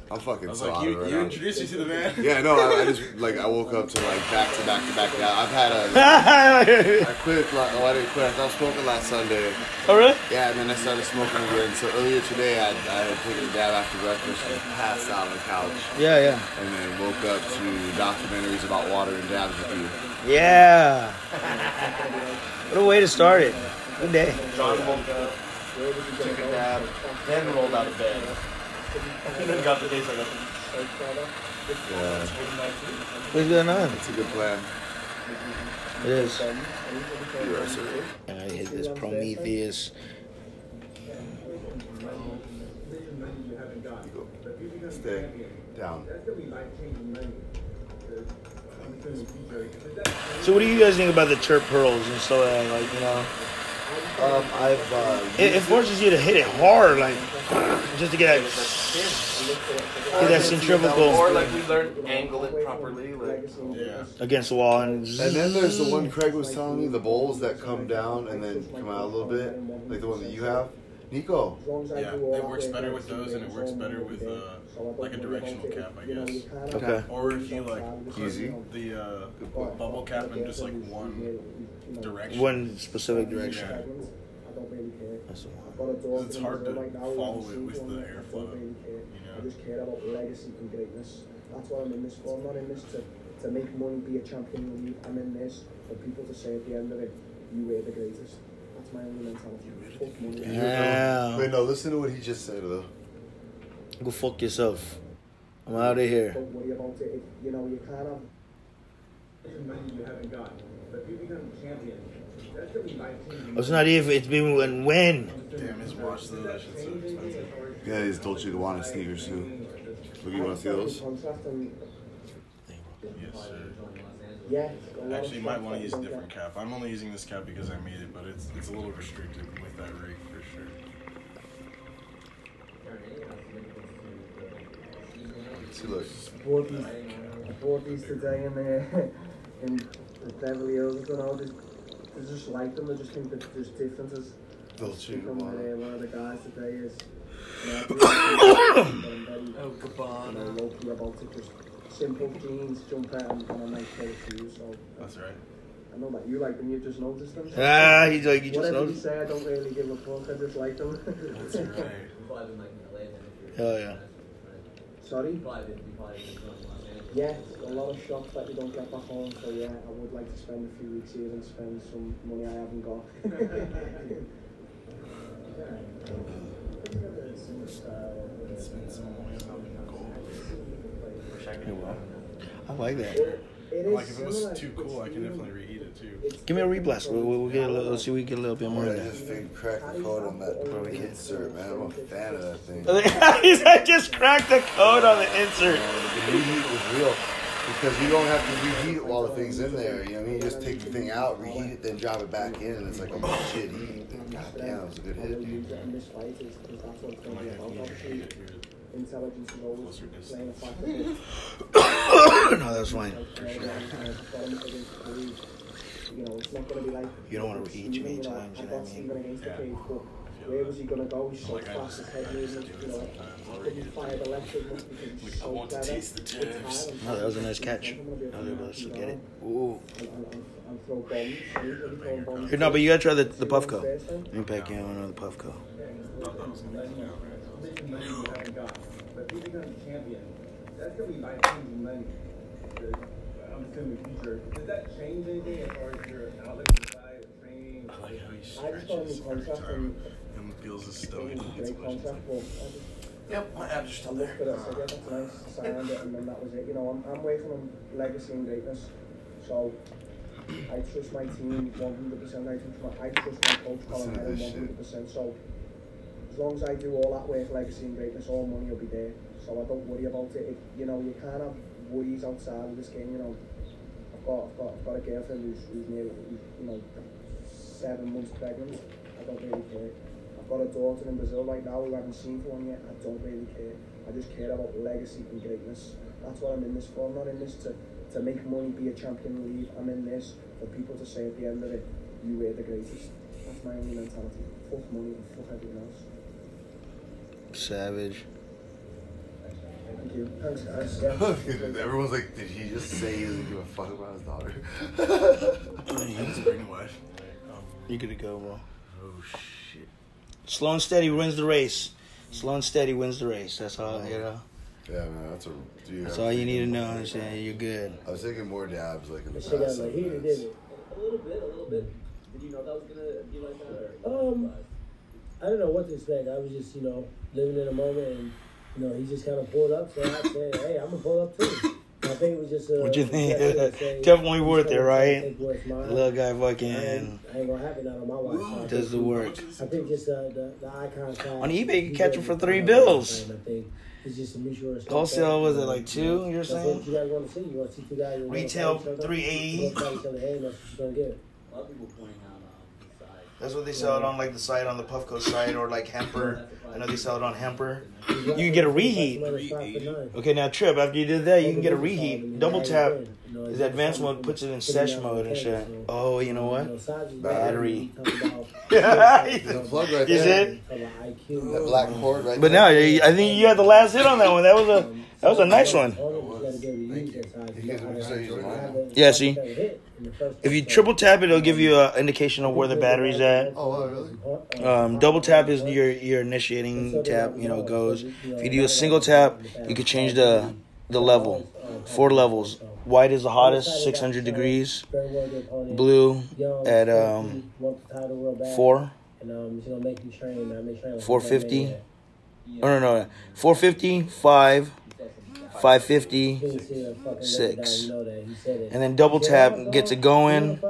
I'm fucking I was like, you, right you introduced me to the man. Yeah, no, I, I just, like, I woke up to, like, back to back to back to back. I've had a, like, I quit, like, oh, I didn't quit. I was smoking last Sunday. Oh, really? Yeah, and then I started smoking again. So earlier today, I, I had taken a dab after breakfast and passed out on the couch. Yeah, yeah. And then woke up to documentaries about water and dabs with you. Yeah. What a way to start it. Good day. John woke up, took a dab, then rolled out of bed. And then got the days I got them. Yeah. What's going on? It's a good plan. It is. And I hit this Prometheus. Stay down. So what do you guys think about the chirp pearls and stuff like that? Like, you know? Um, I've, uh, it, it forces you to hit it hard, like, just to get that, get that centrifugal. Or, like, we learned, angle it properly, like, yeah. Against the wall. And, and then there's the one Craig was telling me, the bowls that come down and then come out a little bit, like the one that you have. Nico. Yeah, it works better with those, and it works better with uh, like a directional cap, I guess. Okay. Or if you like easy the uh, bubble cap in just like one direction. One specific direction. Yeah. It's hard to follow it with the airflow. You know? I just care about legacy and greatness. That's what I'm in this for. I'm not in this to, to make money, be a champion. I'm in this for people to say at the end of it, you were the greatest. That's my only mentality. Fuck money. Yeah. Wait, no, listen to what he just said, though. Go fuck yourself. I'm out of here. Don't worry about it. If, you know, you kind of. Money you haven't got, but you become champion. It's not even, it's been when, when? Damn, his watch though, that shit's so expensive. Yeah, these Dolce and Gabbana sneakers too. Look, you want to see those? Yes, sir. Actually, you might want to use a different cap. I'm only using this cap because I made it, but it's it's a little restricted with that rig for sure. Let's see, look. Bought these, bought these today in the, in the Beverly Hills and all this. I just like them, I just think that there's differences. They'll shoot them. One of the guys today is... You know, oh, Gabbana. I'm locally about to just simple jeans, jumper, and, and a nice pair of shoes. So, that's right. I know that you like them, you just noticed them. Ah, he's like, you just noticed. Whatever you say, I don't really give a fuck, I just like them. That's right. Hell yeah. Sorry? Yeah, a lot of shops that we don't get back home, so yeah, I would like to spend a few weeks here and spend some money I haven't got. Spend some money on gold. Wish I could. I like that. It, it like if it was too cool, I can definitely reheat it too. Give me a reblast. We'll, we'll get a little. Let's see, we get a little bit more. That thing cracked the code on that on the insert, man. I'm a fan of that thing. I just cracked the code on the insert. Real, because you don't have to reheat a lot of things in there, you know what I mean? You just take the thing out, reheat it, then drop it back in, and it's like, oh shit, he, god damn, it was a good hit, dude. No, that's fine. You don't want to reheat too many times, you know what I mean? Yeah. Where was he going to go? He's so like fast, his head movement, you know, I couldn't fire the left foot because he's so want to taste the tips. No, that was a nice catch. No, no, no, so get it. Ooh. No, but you got to try the, the Puffco. Impact, yeah, I know the Puffco. That's going to be my changing money. I'm assuming future. Does that change anything as far as your outlook inside of training? I like how he stretches every time. And feels his stomach and hits a bunch of things. Yep, my abs are still there. But I guess that's nice, signed it, and then that was it. You know, I'm, I'm working on legacy and greatness, so I trust my team one hundred percent. I trust my, I trust my coach, Colin Heron, one hundred percent. So as long as I do all that work, legacy and greatness, all money will be there. So I don't worry about it. If, you know, you can't have worries outside of this game. You know, I've got, I've got, I've got a girlfriend who's, who's near, who's, you know, seven months pregnant. I don't really care. I've got a daughter in Brazil right now who I haven't seen for one yet. I don't really care. I just care about legacy and greatness. That's what I'm in this for. I'm not in this to, to make money, be a champion, leave. I'm in this for people to say at the end of it, you were the greatest. That's my only mentality. Fuck money and fuck everything else. Savage. Thank you. Thanks, guys. Yeah. Everyone's like, did he just say he doesn't give a fuck about his daughter? He's brainwashed. You gotta go, bro. Oh, shit. Slow and steady wins the race. Slow and steady wins the race. That's all, you know. Yeah, man, that's a. Dude, that's all you need to know. I'm saying you're good. I was taking more dabs, like in the past. Like, like, he did it. A little bit, a little bit. Did you know that was gonna be like that? Or? Um, I don't know what to expect. I was just, you know, living in a moment, and you know, he just kind of pulled up. So I said, "Hey, I'm gonna pull up too." I think it was just. Uh, what you think? Say, definitely worth it, right? Little guy fucking. I ain't, I ain't gonna happen out on my watch. Does the work? I think just uh, the the icon side. On eBay, you can catch them for three bills. I think it's just a mutual respect. Wholesale was it like two? You're that's saying? What you guys want to see? You want to see two guys? Retail three eighty. A lot of people pointing out on the side. That's what they sell it on, like the side, on the Puffco side, or like Hamper. I know they sell it on Hamper. You can get a reheat. Okay, now Trip, after you did that, you can get a reheat. Double tap. His advanced mode puts it in sesh mode and shit. Oh, you know what? Battery. There's a plug right there. Is it? That black cord right there. But now, I think you had the last hit on that one. That was a that was a nice one. Yeah, see? If you triple tap it, it'll give you an indication of where the battery's at. Oh, really? Um, double tap is your your initiating tap, you know, goes. If you do a single tap, you could change the the level. Four levels. White is the hottest, six hundred degrees. Blue at um four. four fifty. Oh, no, no. four fifty, five. five fifty, six. And then double tap gets it going.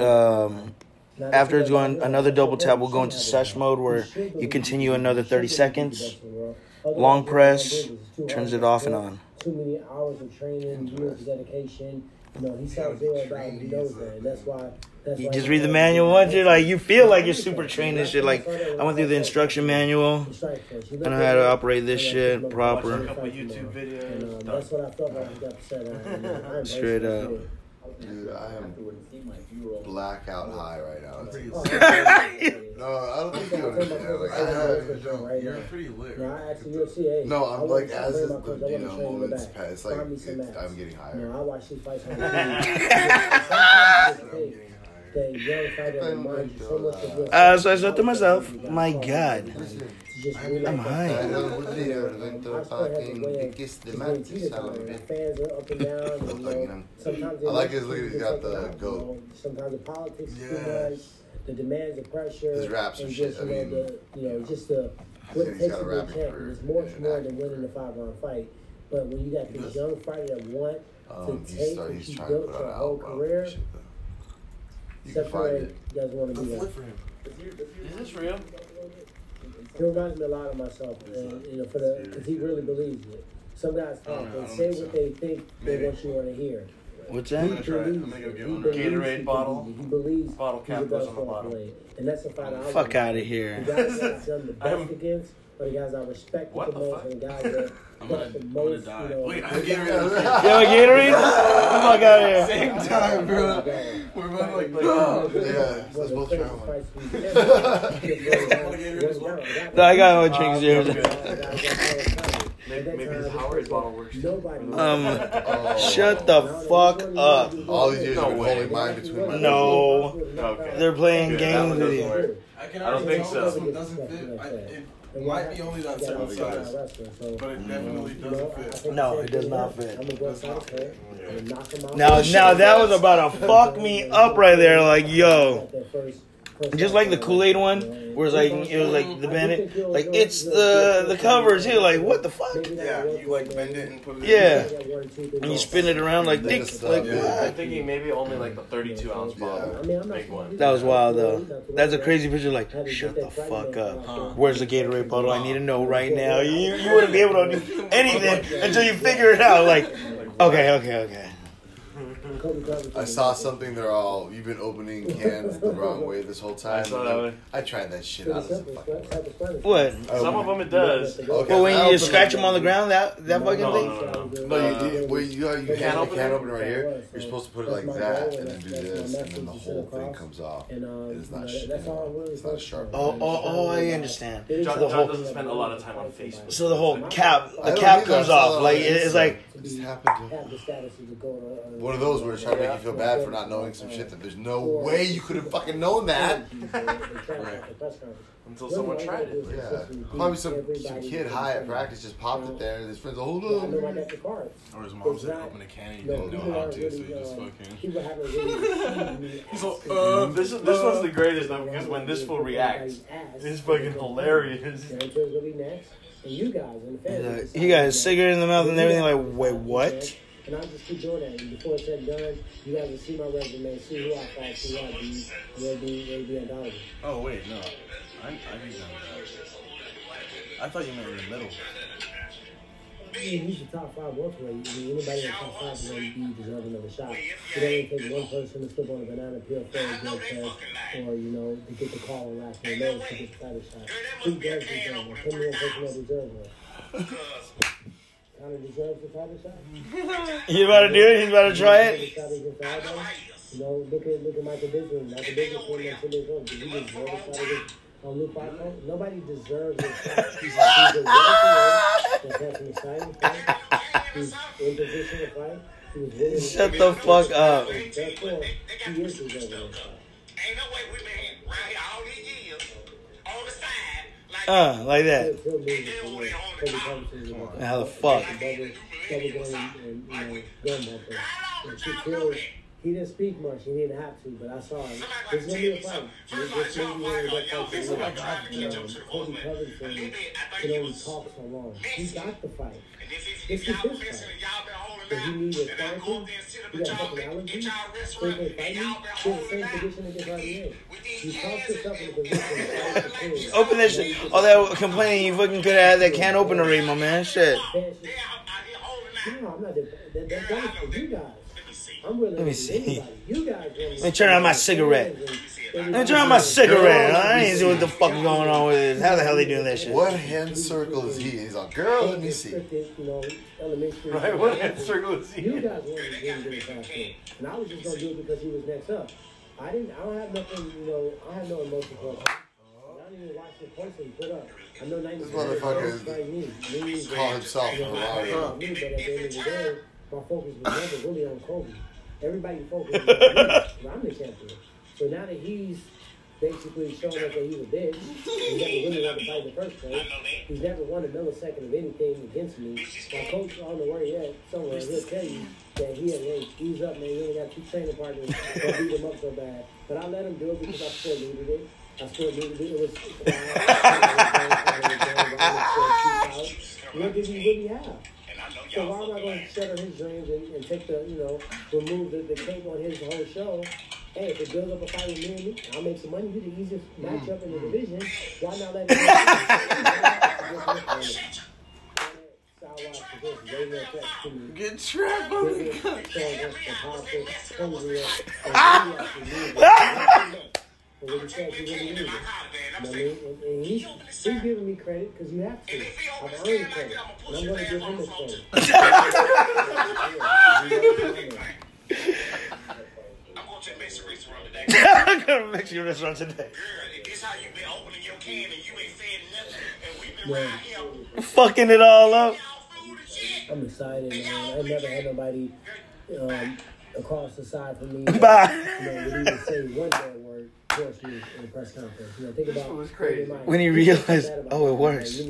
Um, after it's going, another double tap will go into sesh mode where you continue another thirty seconds. Long press turns it off and on. Too many hours of training, years of dedication. You know, he's got zero about Mendoza, and that's why. You just read the manual once, you're like, you feel like you're super trained and shit. Like, I went through the instruction manual, I know how to operate this shit proper. A couple YouTube videos. Straight up. Dude, I am blackout high right now. No, I don't think you understand. Like, I have, you're pretty lit. No, I'm like, as the, you know, moments pass, it's like, it's, I'm getting higher. Uh, so I said to myself, my God, I'm high. I like his look, he's got the goat. Sometimes the politics is too much, the demands, the pressure. His raps and shit, I mean. You know, just the, what it takes to be a champion. It's more than winning a five-round fight. But when you got this young fighter that want to take what he's built for a whole career, you can find it. You guys want to be there. Is this real? He reminds me a lot of myself, and, you know, for the because he really believes it. Some guys talk, they say what they think they want you want to hear. What's that? I'm gonna go get one. Gatorade bottle. He believes bottle cap goes on the bottom. And that's the fight I want. Fuck out of here. The guys I've done the best against are the guys I respect the most, and the guys that. I'm gonna, I'm gonna die. You know, wait, I'm Gatorade. Yo, Gatorade? Oh my God, yeah. Same time, bro. We're both like, no. Yeah, let's both try one. No, I got one drink zero. Maybe his Howard bottle works. Um, shut the fuck up. All these years are holding mine between my No. They're playing games with you. I don't think so. It doesn't fit. It might be only that certain size, but it definitely doesn't fit. No, it does not fit. Now, now that was about to fuck me up right there. Like, yo, just like the Kool-Aid one, where it's like it was like the bandit, like it's the the cover too. Like, what the fuck? Yeah, you like bend it and put it. Yeah, and you spin it around like dick. Like, I'm thinking maybe only like the thirty-two ounce bottle, yeah. Big one. That was wild though. That's a crazy picture. Like, shut the fuck up. Huh. Where's the Gatorade bottle? I need to know right now. You you wouldn't be able to do anything until you figure it out. Like, okay, okay, okay. I saw something. They're all, you've been opening cans the wrong way this whole time. I saw that one. I tried that shit out. What? Some of them it does. Okay, but when I you just scratch them on the ground, that that fucking no, thing. No, no, no. no uh, you did. Well, you you, you can open, open it right here. You're supposed to put it like that and then do this, and then the whole thing comes off. It is not. You know, it's not a sharp. Oh, oh, oh! I understand. John, so the whole, John doesn't spend a lot of time on Facebook. So the whole cap, the cap comes off. Like it's like. Just happened to one of those where it's trying to make you feel bad for not knowing some shit that there's no way you could have fucking known that. Right. Until someone tried it. Yeah. Probably some, some kid high at practice just popped it there and his friends, hold up. Or his mom said, open a can and he didn't know how to, so he just fucking. He's like, uh, this, is, this one's the greatest though, because when this fool reacts, it's fucking hilarious. You guys in the family, he got his cigarette in the mouth and everything. Like, wait, what? And I'll just keep doing that. And before it's said and done, you guys will see my resume, see who I fight, see who I beat. They'll be, they'll be anthology. Oh wait, no, I, I think that. I thought you meant in the middle. I mean, he's the top five welterweight. I mean, anybody in the top five is going to be deserving of a shot. It only takes one person to slip on a banana peel for a drug test, or, you know, to get the call and last name to get the title shot. Who does deserve one? Tell me one person that deserves one. Connor deserves the title shot? He's about to do it? He's about to try it? You know, look at, look at Michael Bisping. Michael Bisping put him on two days old. Did he deserve the title shot? On Luke Bacco, nobody deserves it. He's a welterweight. He's in position to fight. He was winning. Shut the fuck up. Therefore, he is deserving. Ain't no way we've been here right here all these years on the side like that. Uh, like that. How the fuck? And he didn't speak much. He didn't have to, but I saw him. There's going to be a fight. There's going to be a fight. Kobe Covington can only talk so long. He got the fight. It's the fifth fight. If he needed therapy, he got fucking allergies, so he can fight you. He's in the same position as everybody else. He talks himself in the position. Open that shit. All that complaining, you fucking could have had that can opener read, my man. Shit. No, I'm not. That's not for you guys. I'm really Let me see. You guys Let me turn on my cigarette. Let me turn on my cigarette. I ain't see what the fuck is going on with this. How the hell they doing that shit? What hand circle is he? He's like, girl, let me see. Right, what hand circle is he? You guys wanted to do this last thing. And I was just going to do it because he was next up. I didn't, I don't have nothing, you know, I have no emotion for him. I didn't even watch the person put up. I know ninety percent of the motherfucker is called himself a liar. But at the end of the day, my focus was never really on Kobe. Everybody focused on me. I'm the champion. So now that he's basically showing us that he's a bitch, he never really wanted to fight in the first place. He's never won a millisecond of anything against me. My coach on the way yet, somewhere, he'll tell you that he had really screwed up, man. He only got two training partners that beat him up so bad. But I let him do it because I still needed it. I still needed it. It was what did he really have? So why am I going to shatter his dreams and, and take the, you know, remove the, the cape on his whole show? Hey, if it builds up a fight with me and me, I'll make some money. You're the easiest matchup in the division. Why not let me? Get trapped on the gun. What he said, he really needed it. I mean, and he's, he's giving me credit because you have to. I've earned credit, and I'm going to give him this credit. I'm going to a Mexican restaurant today. I'm going to a Mexican restaurant today. This how you been opening your can and you ain't saying nothing, and we've been right here fucking it all up. I'm excited, man. I've never had nobody um, across the side from me. Bye. You know, would even say one bad word. In the press conference. You know, think this about was crazy. When he realized, oh, it works.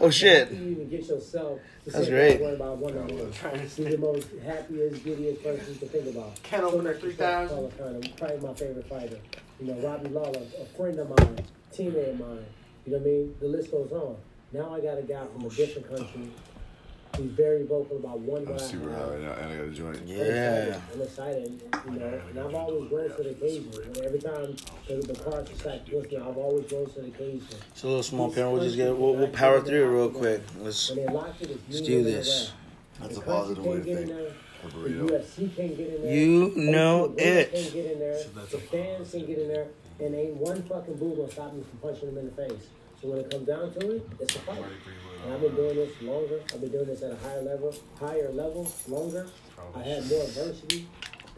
Oh, shit. You even get yourself to that's great. About one on one. He's the most happiest, giddiest person to think about. Can't open at three thousand. Probably my favorite fighter. You know, Robbie Lawler, a friend of mine, teammate of mine. You know what I mean? The list goes on. Now I got a guy from a different country. He's very vocal about one guy. I'm super high right now, and I got to join it. Yeah. I'm excited, you know, and I've always rose to the occasion. And every time the cards are stacked with me, I've always rose to the occasion. It's a little small, Perry. We'll just get, we'll, we'll power through it real quick. Let's, let's do this. That's a positive way to think. Herberito. The U F C can't get in there. You know it. Can't get in there. The fans can't get in there, and ain't one fucking boo gonna stop me from punching them in the face. So when it comes down to it, it's a fight. And I've been doing this longer. I've been doing this at a higher level, higher level, longer. I had more adversity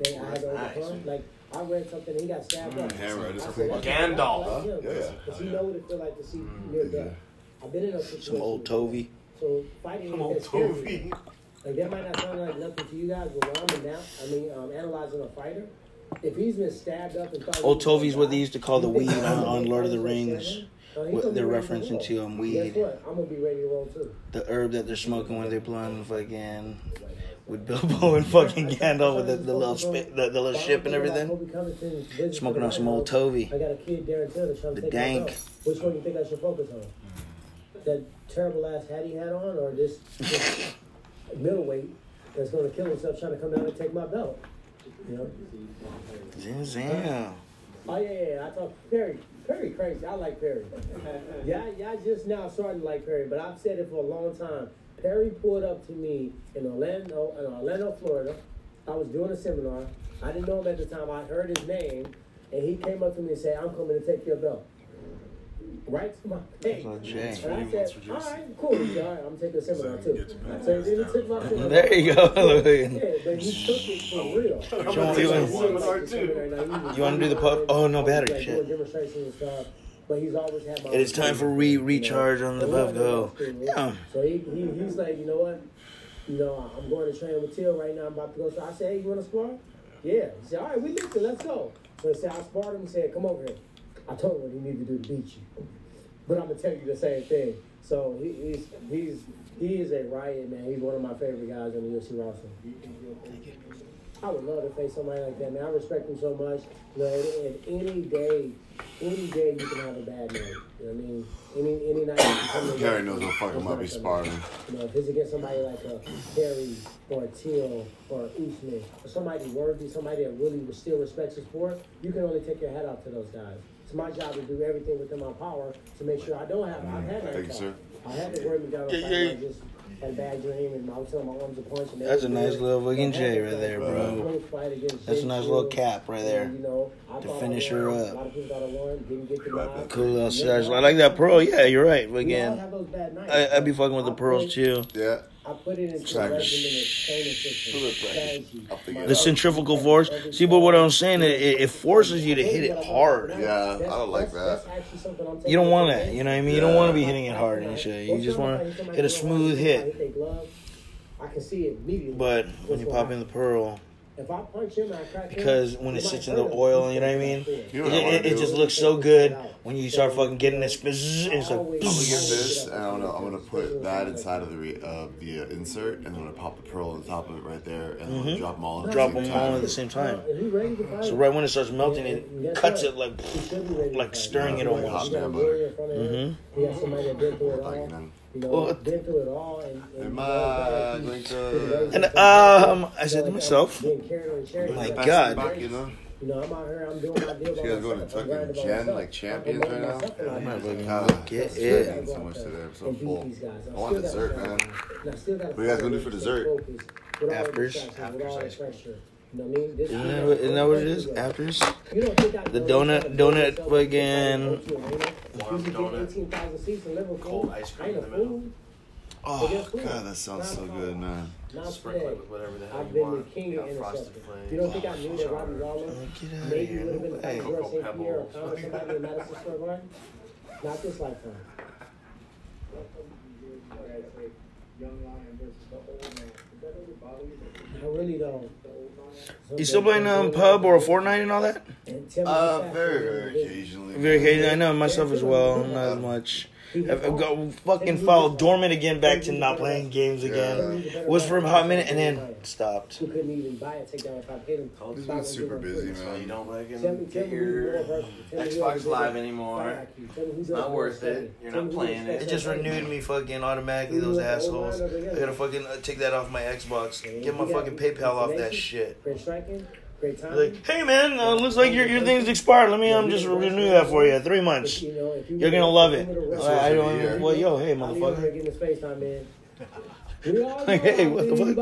than I had to overcome. Like, I read something, he got stabbed mm, up. Hammer, so cool. Gandalf. Because yeah, yeah. you know what it feels like to see mm, near death. Yeah. I've been in a situation. Some old Tovey. So fighting Some old Tovey. Like, that might not sound like nothing to you guys, but when I'm now, I mean, um, analyzing a fighter, if he's been stabbed up and thought... Old Tovey's what they used to call the weed on, on Lord of the Rings. What they're referencing to, to um, weed. What? I'm gonna be ready to roll too. The herb that they're smoking when they're playing fucking with Bilbo and fucking Gandalf with the, the little spit, the, the little ship and everything. Smoking on some old Tovey. I got a kid, Darren Till, trying to take dank. Which one do you think I should focus on? That terrible ass hat he had on, or this, this middleweight that's gonna kill himself trying to come down and take my belt? You know? Yeah. Oh yeah, yeah, yeah. I talked to Perry. Perry crazy. I like Perry. Yeah, yeah, I just now starting to like Perry, but I've said it for a long time. Perry pulled up to me in Orlando, in Orlando, Florida. I was doing a seminar. I didn't know him at the time. I heard his name, and he came up to me and said, "I'm coming to take your belt." Right to my face. And I said, all right, cool. He said, all right, I'm taking a seminar, too. So he didn't take my seminar. There you go. Yeah, but he took it for real. I'm going to do a seminar, too. You want to do the puff? Oh, no, battery shit. But he's always had my It is time for re-recharge on the puff go. Yeah. So he, he he's like, you know what? You know, I'm going to train with Till right now. I'm about to go. So I said, hey, you want to spar? Yeah. He said, all right, we listen. Let's go. So he said, I sparred him and said, come over here. I told him what he needed to do to beat you. But I'm going to tell you the same thing. So he, he's, he's, he is a riot, man. He's one of my favorite guys in the U F C roster. I would love to face somebody like that, man. I respect him so much. You know, and any day, any day you can have a bad night. You know what I mean? Any, any night you can come in. Gary knows what fucking might be sparring. You know, if it's against somebody like a Perry or a Till or Usman or somebody worthy, somebody that really still respects the sport, you can only take your head off to those guys. It's my job to do everything within my power to make sure I don't have. Mm-hmm. I've had that. Thank you, sir. I had to worry about yeah, yeah. I just had a bad dream and I was telling my arms to punch. And that's a nice little fucking J right there, bro. That's a nice little cap right there to finish her up. Cool little shit. I like that pearl. Yeah, you're right. Again, I, I be fucking with the pearls too. Yeah. I put it into the system. The centrifugal force. See, but what I'm saying, it, it forces you to hit it hard. Yeah, I don't like that. You don't want that. You know what I mean? Yeah. You don't want to be hitting it hard and shit. You just want to hit a smooth hit. I can see it immediately. But when you pop in the pearl, if I punch him, I crack him. Because when it sits in the oil, you know what I mean? It, it, it just looks so good when you start fucking getting this. It's like, I'm going to get this, and I'm going to put that inside of the uh, the uh, insert, and I'm going to pop the pearl on the top of it right there, and mm-hmm. I'm going to drop them all at the drop same time. Drop them all at the same time. So right when it starts melting, it cuts it like like stirring it almost. Mm-hmm. Mm-hmm. What? Am I like to... And um, I said to myself, my God. Back, you know? You know, I'm out here, I'm doing my deal. You guys going to fucking gen like champions right now? I'm not looking at it. So much today. I'm so full. I want dessert, man. What are you guys going to do for dessert? Afters. Afters ice cream. Isn't that, what, isn't that what it is? Afters? The donut, donut fucking... Warm donut. Cold ice cream in the middle. Oh, God, that sounds so good, man. Sprinkle it with whatever the hell you want. You got frosted flakes. You don't think I knew that Robbie Lawler? Get out of here. Hey, Cocoa Pebbles. Not this lifetime. Young lion versus the old man. I really don't. You still playing um, pub or Fortnite and all that? Uh, very, very occasionally. Very occasionally. I know myself as well. Not as much. I've, I've got fucking fell dormant again, back to not playing games again. Yeah. Was for a hot minute and then stopped. Couldn't even buy it. Take down if I paid him. He's been super busy, man. You don't like him. Get your Xbox Live anymore. It's not worth it. You're not playing it. It just renewed me fucking automatically. Those assholes. I gotta fucking take that off my Xbox. Get my fucking PayPal off that shit. Like, hey man, uh, looks like your your thing's expired. Let me um just renew that for you. Three months. You're gonna love it. I, I don't. Well, yo, hey motherfucker. Like, hey, what the fuck?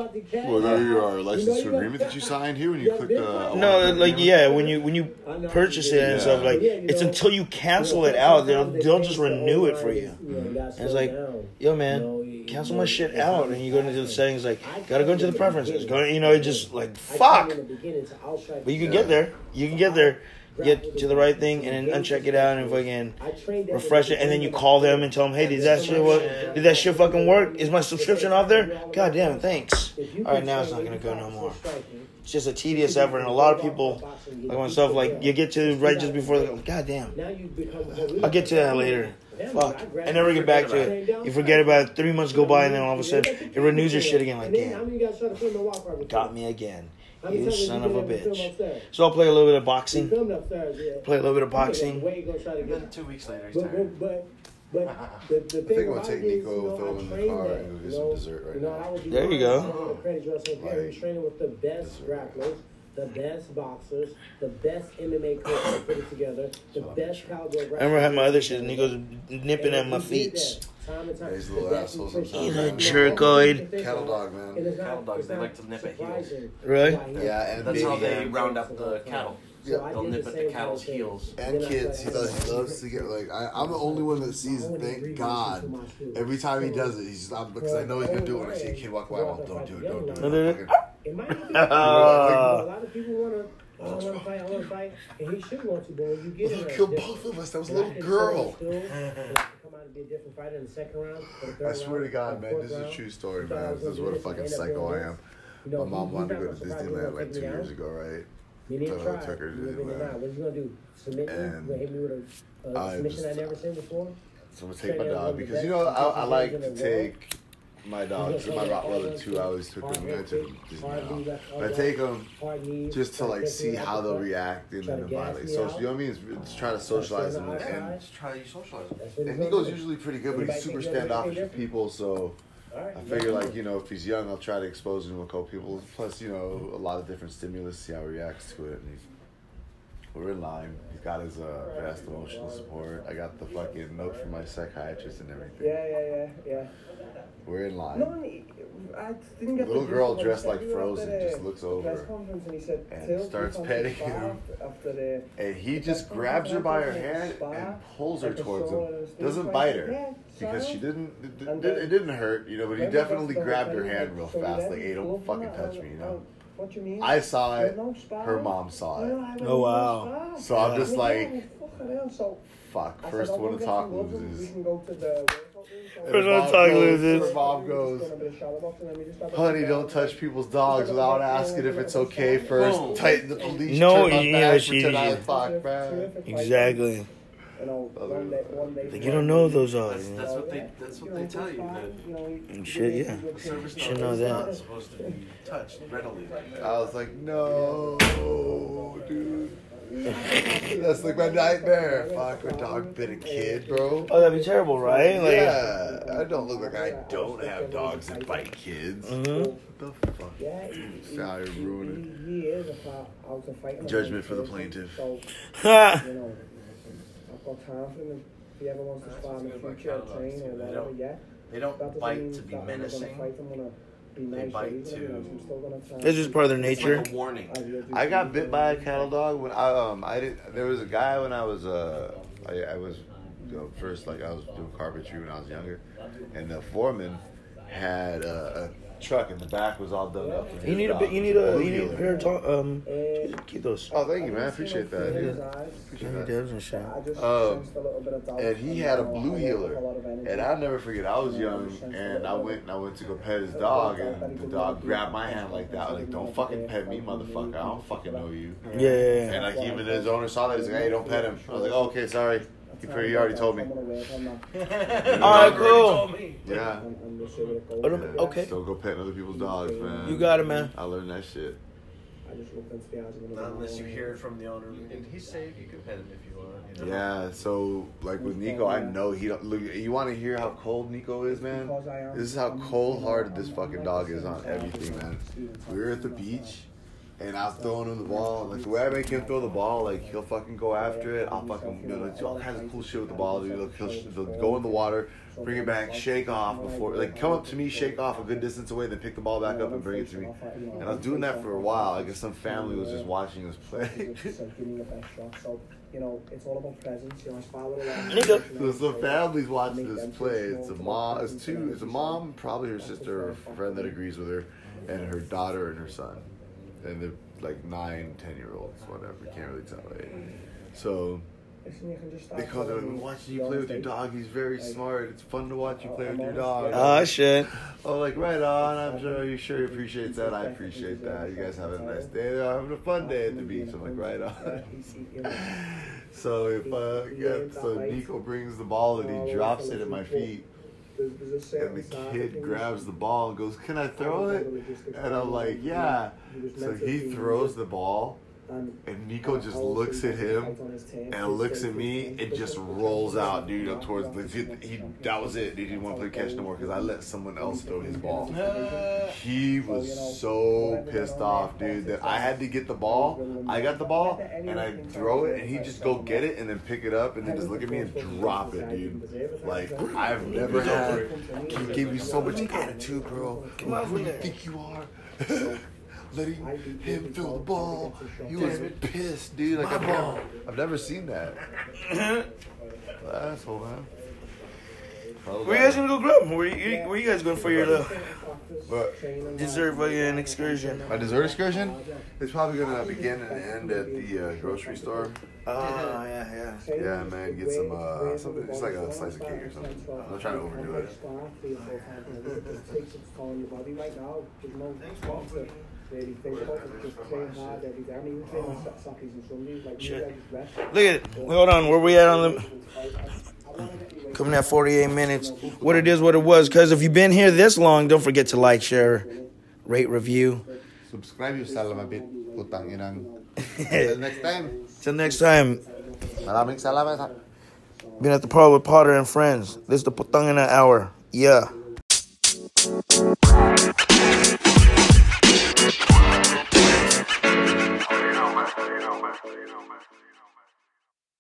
Well, there you are. License agreement that you signed here when you click the. No, like yeah, when you when you purchase it and stuff, like it's until you cancel it out, they'll they'll just renew it for you. And it's like, yo man. Cancel my shit out, and you go into the settings, like, gotta go into the preferences, go, you know, just like, fuck, but you can get there, you can get there, get to the right thing, and then uncheck it out, and fucking refresh it, and then you call them and tell them, hey, did that shit work, did that shit fucking work, is my subscription off there, god damn, thanks, alright, now it's not gonna go no more. It's just a tedious effort, and a lot of people, like myself, like, you get to right just before, like, god damn, I'll get to that later. Fuck. I never get back to it. You forget about it. Three months go by, and then all of a sudden, it renews your shit again. Like, damn. Got me again. You son of a bitch. So I'll play a little bit of boxing. Play a little bit of boxing. Then two weeks later, he's tired. But the, the thing I think I'm going to take Nico, throw him in the car, and go get some dessert right now. There you go. Training with the best grapplers. the best boxers, the best M M A coach to put it together, the best cowboy. I remember how my other shit, Nico's nipping at my feet. Time and time. He's a little asshole sometimes. He's a jerkoid. Cattle dog, man. Cattle dogs, they like to nip at heels. Really? Yeah, and that's how they round up the cattle. Yeah, so they'll nip at the cattle's heels. And kids, he loves, he loves to get, like, I, I'm the only one that sees, thank God. Every time he does it, he's not, because I know he's going to do it. When I see a kid walk by, I'm like, don't do it, don't do it. It might not be a lot of people want to, I want to fight, I want to fight, and he should want to, but when you get in there. He killed both of us, that was a little girl. Be a different fighter in the second round, the third I swear round, to God, man, this round. Is a true story, so man. This is what a fucking psycho I am. You know, my mom wanted to go to Disneyland like two years ago, right? So I took her to Disneyland. What are you gonna do? Submit me? You gonna hit me with a uh, submission I never seen before? So I'm gonna take my dog because you know I, I like to take my dogs and my Rottweiler too. I always took them to Disneyland. But I take them just to like see how they'll react and then violate. So you know what I mean? It's, it's try to socialize them and just try to socialize them. And Nico's usually pretty good, but he's super standoffish with people. So I figure like you know if he's young, I'll try to expose him to a couple people. Plus you know a lot of different stimulus, see how he reacts to it. And he's we're in line. He's got his uh, vast emotional support. I got the fucking note from my psychiatrist and everything. Yeah, yeah, yeah, yeah. We're in line. No, I didn't get little girl dressed like Frozen just looks over and starts petting him. And he just grabs her by her hand and pulls her towards him. Doesn't bite her because she didn't. It, it didn't hurt, you know. But he definitely grabbed her hand real fast, like, "Hey, don't fucking touch me," you know. What you mean? I saw it. Her mom saw it. Oh wow! So I'm just like, fuck. First one to talk loses. First one to talk loses. Her mom goes, "Honey, don't touch people's dogs without asking if it's okay first. Tighten the police. No, you know she exactly. Like, you don't know those are. That's, that's what they. That's what they tell you. And shit, yeah. You should know that. Not supposed to be touched readily like that. I was like, no, dude. That's like my nightmare. Fuck, my dog bit a kid, bro. Oh, that'd be terrible, right? Like, yeah, I don't look like I don't have dogs that bite kids. Mm-hmm. What the fuck? Now you're ruining it. Judgment for the plaintiff. Ha. Confident if he ever wants to spot in the future, train or whatever, yeah. They don't bite to be menacing. They bite to. It's just part of their nature. It's like a warning. I got bit by a cattle dog when I um I did. There was a guy when I was uh I, I was you know, first like I was doing carpentry when I was younger, and the foreman had uh, a truck and the back was all done up. You need, dog, a, you need a you need a pair of um Skittles. Oh, thank you, man. I appreciate that. Dude. Um, and he had a blue healer, and I'll never forget. I was young, and I went and I went to go pet his dog, and the dog grabbed my hand like that, like don't fucking pet me, motherfucker. I don't fucking know you. Yeah. yeah, yeah. And like even his owner saw that, he's like, hey, don't pet him. I was like, oh, okay, sorry. Perry already told me. Alright, cool. Yeah. Okay. Don't go petting other people's dogs, man. You got it, man. I learned that shit. Not unless you hear it from the owner. And he's safe. You can pet him if you want. You know? Yeah. So, like with Nico, I know he don't. Look, you want to hear how cold Nico is, man? This is how cold-hearted this fucking dog is on everything, man. We were at the beach. And I was throwing him the ball. Like, the way I make him throw the ball, like, he'll fucking go after it. I'll fucking, you know, like, do all kinds of cool shit with the ball. Dude. He'll, he'll go in the water, bring it back, shake off before, like, come up to me, shake off a good distance away, then pick the ball back up and bring it to me. And I was doing that for a while. I guess some family was just watching us play. You know, it's all about presence. You know, follow along. So families watching this play. It's a mom. It's two. It's a mom, probably her sister or a friend that agrees with her, and her daughter and her son. And they're like nine, ten year olds, whatever. Can't really tell, right? So they call them, I'm watching you play with your dog. He's very smart. It's fun to watch you play with your dog. Oh, shit. Oh, like, right on. I'm sure you sure appreciate that. I appreciate that. You guys have a nice day. They're having a fun day at the beach. I'm like, right on. So if uh, yeah, so Nico brings the ball and he drops it at my feet. And the kid grabs the ball and goes, can I throw it? And I'm like, yeah. So he throws the ball. And Nico just looks at him and looks at me and just rolls out, dude, up towards the – he, that was it, dude. He didn't want to play catch no more because I let someone else throw his ball. He was so pissed off, dude, that I had to get the ball. I got the ball, and I throw it, and he'd just go get it and then pick it up and then just look at me and drop it, dude. Like, I've never had – he gave me so much attitude, bro. Who do you think you are? Letting him throw the ball. He was pissed, dude. Like, I've never, I've never seen that. Asshole, man. Where you guys gonna go grub? Where you, where you guys going for your little what? dessert fucking excursion? My dessert excursion? It's probably gonna begin and end at the uh, grocery store. Oh, uh, yeah, yeah. Yeah, man, get some, uh, something. It's like a slice of cake or something. I'm not trying to overdo it. Thanks, Paul. Shit. Look at it. Hold on. Where we at on the... Coming at forty-eight minutes. What it is, what it was. Because if you've been here this long, don't forget to like, share, rate, review. Subscribe, you salamabit. Putang inang. Till next time. Till next time. Maraming salamat. Been at the Pod with Potter and Friends. This is the Putang Inang Hour. Yeah.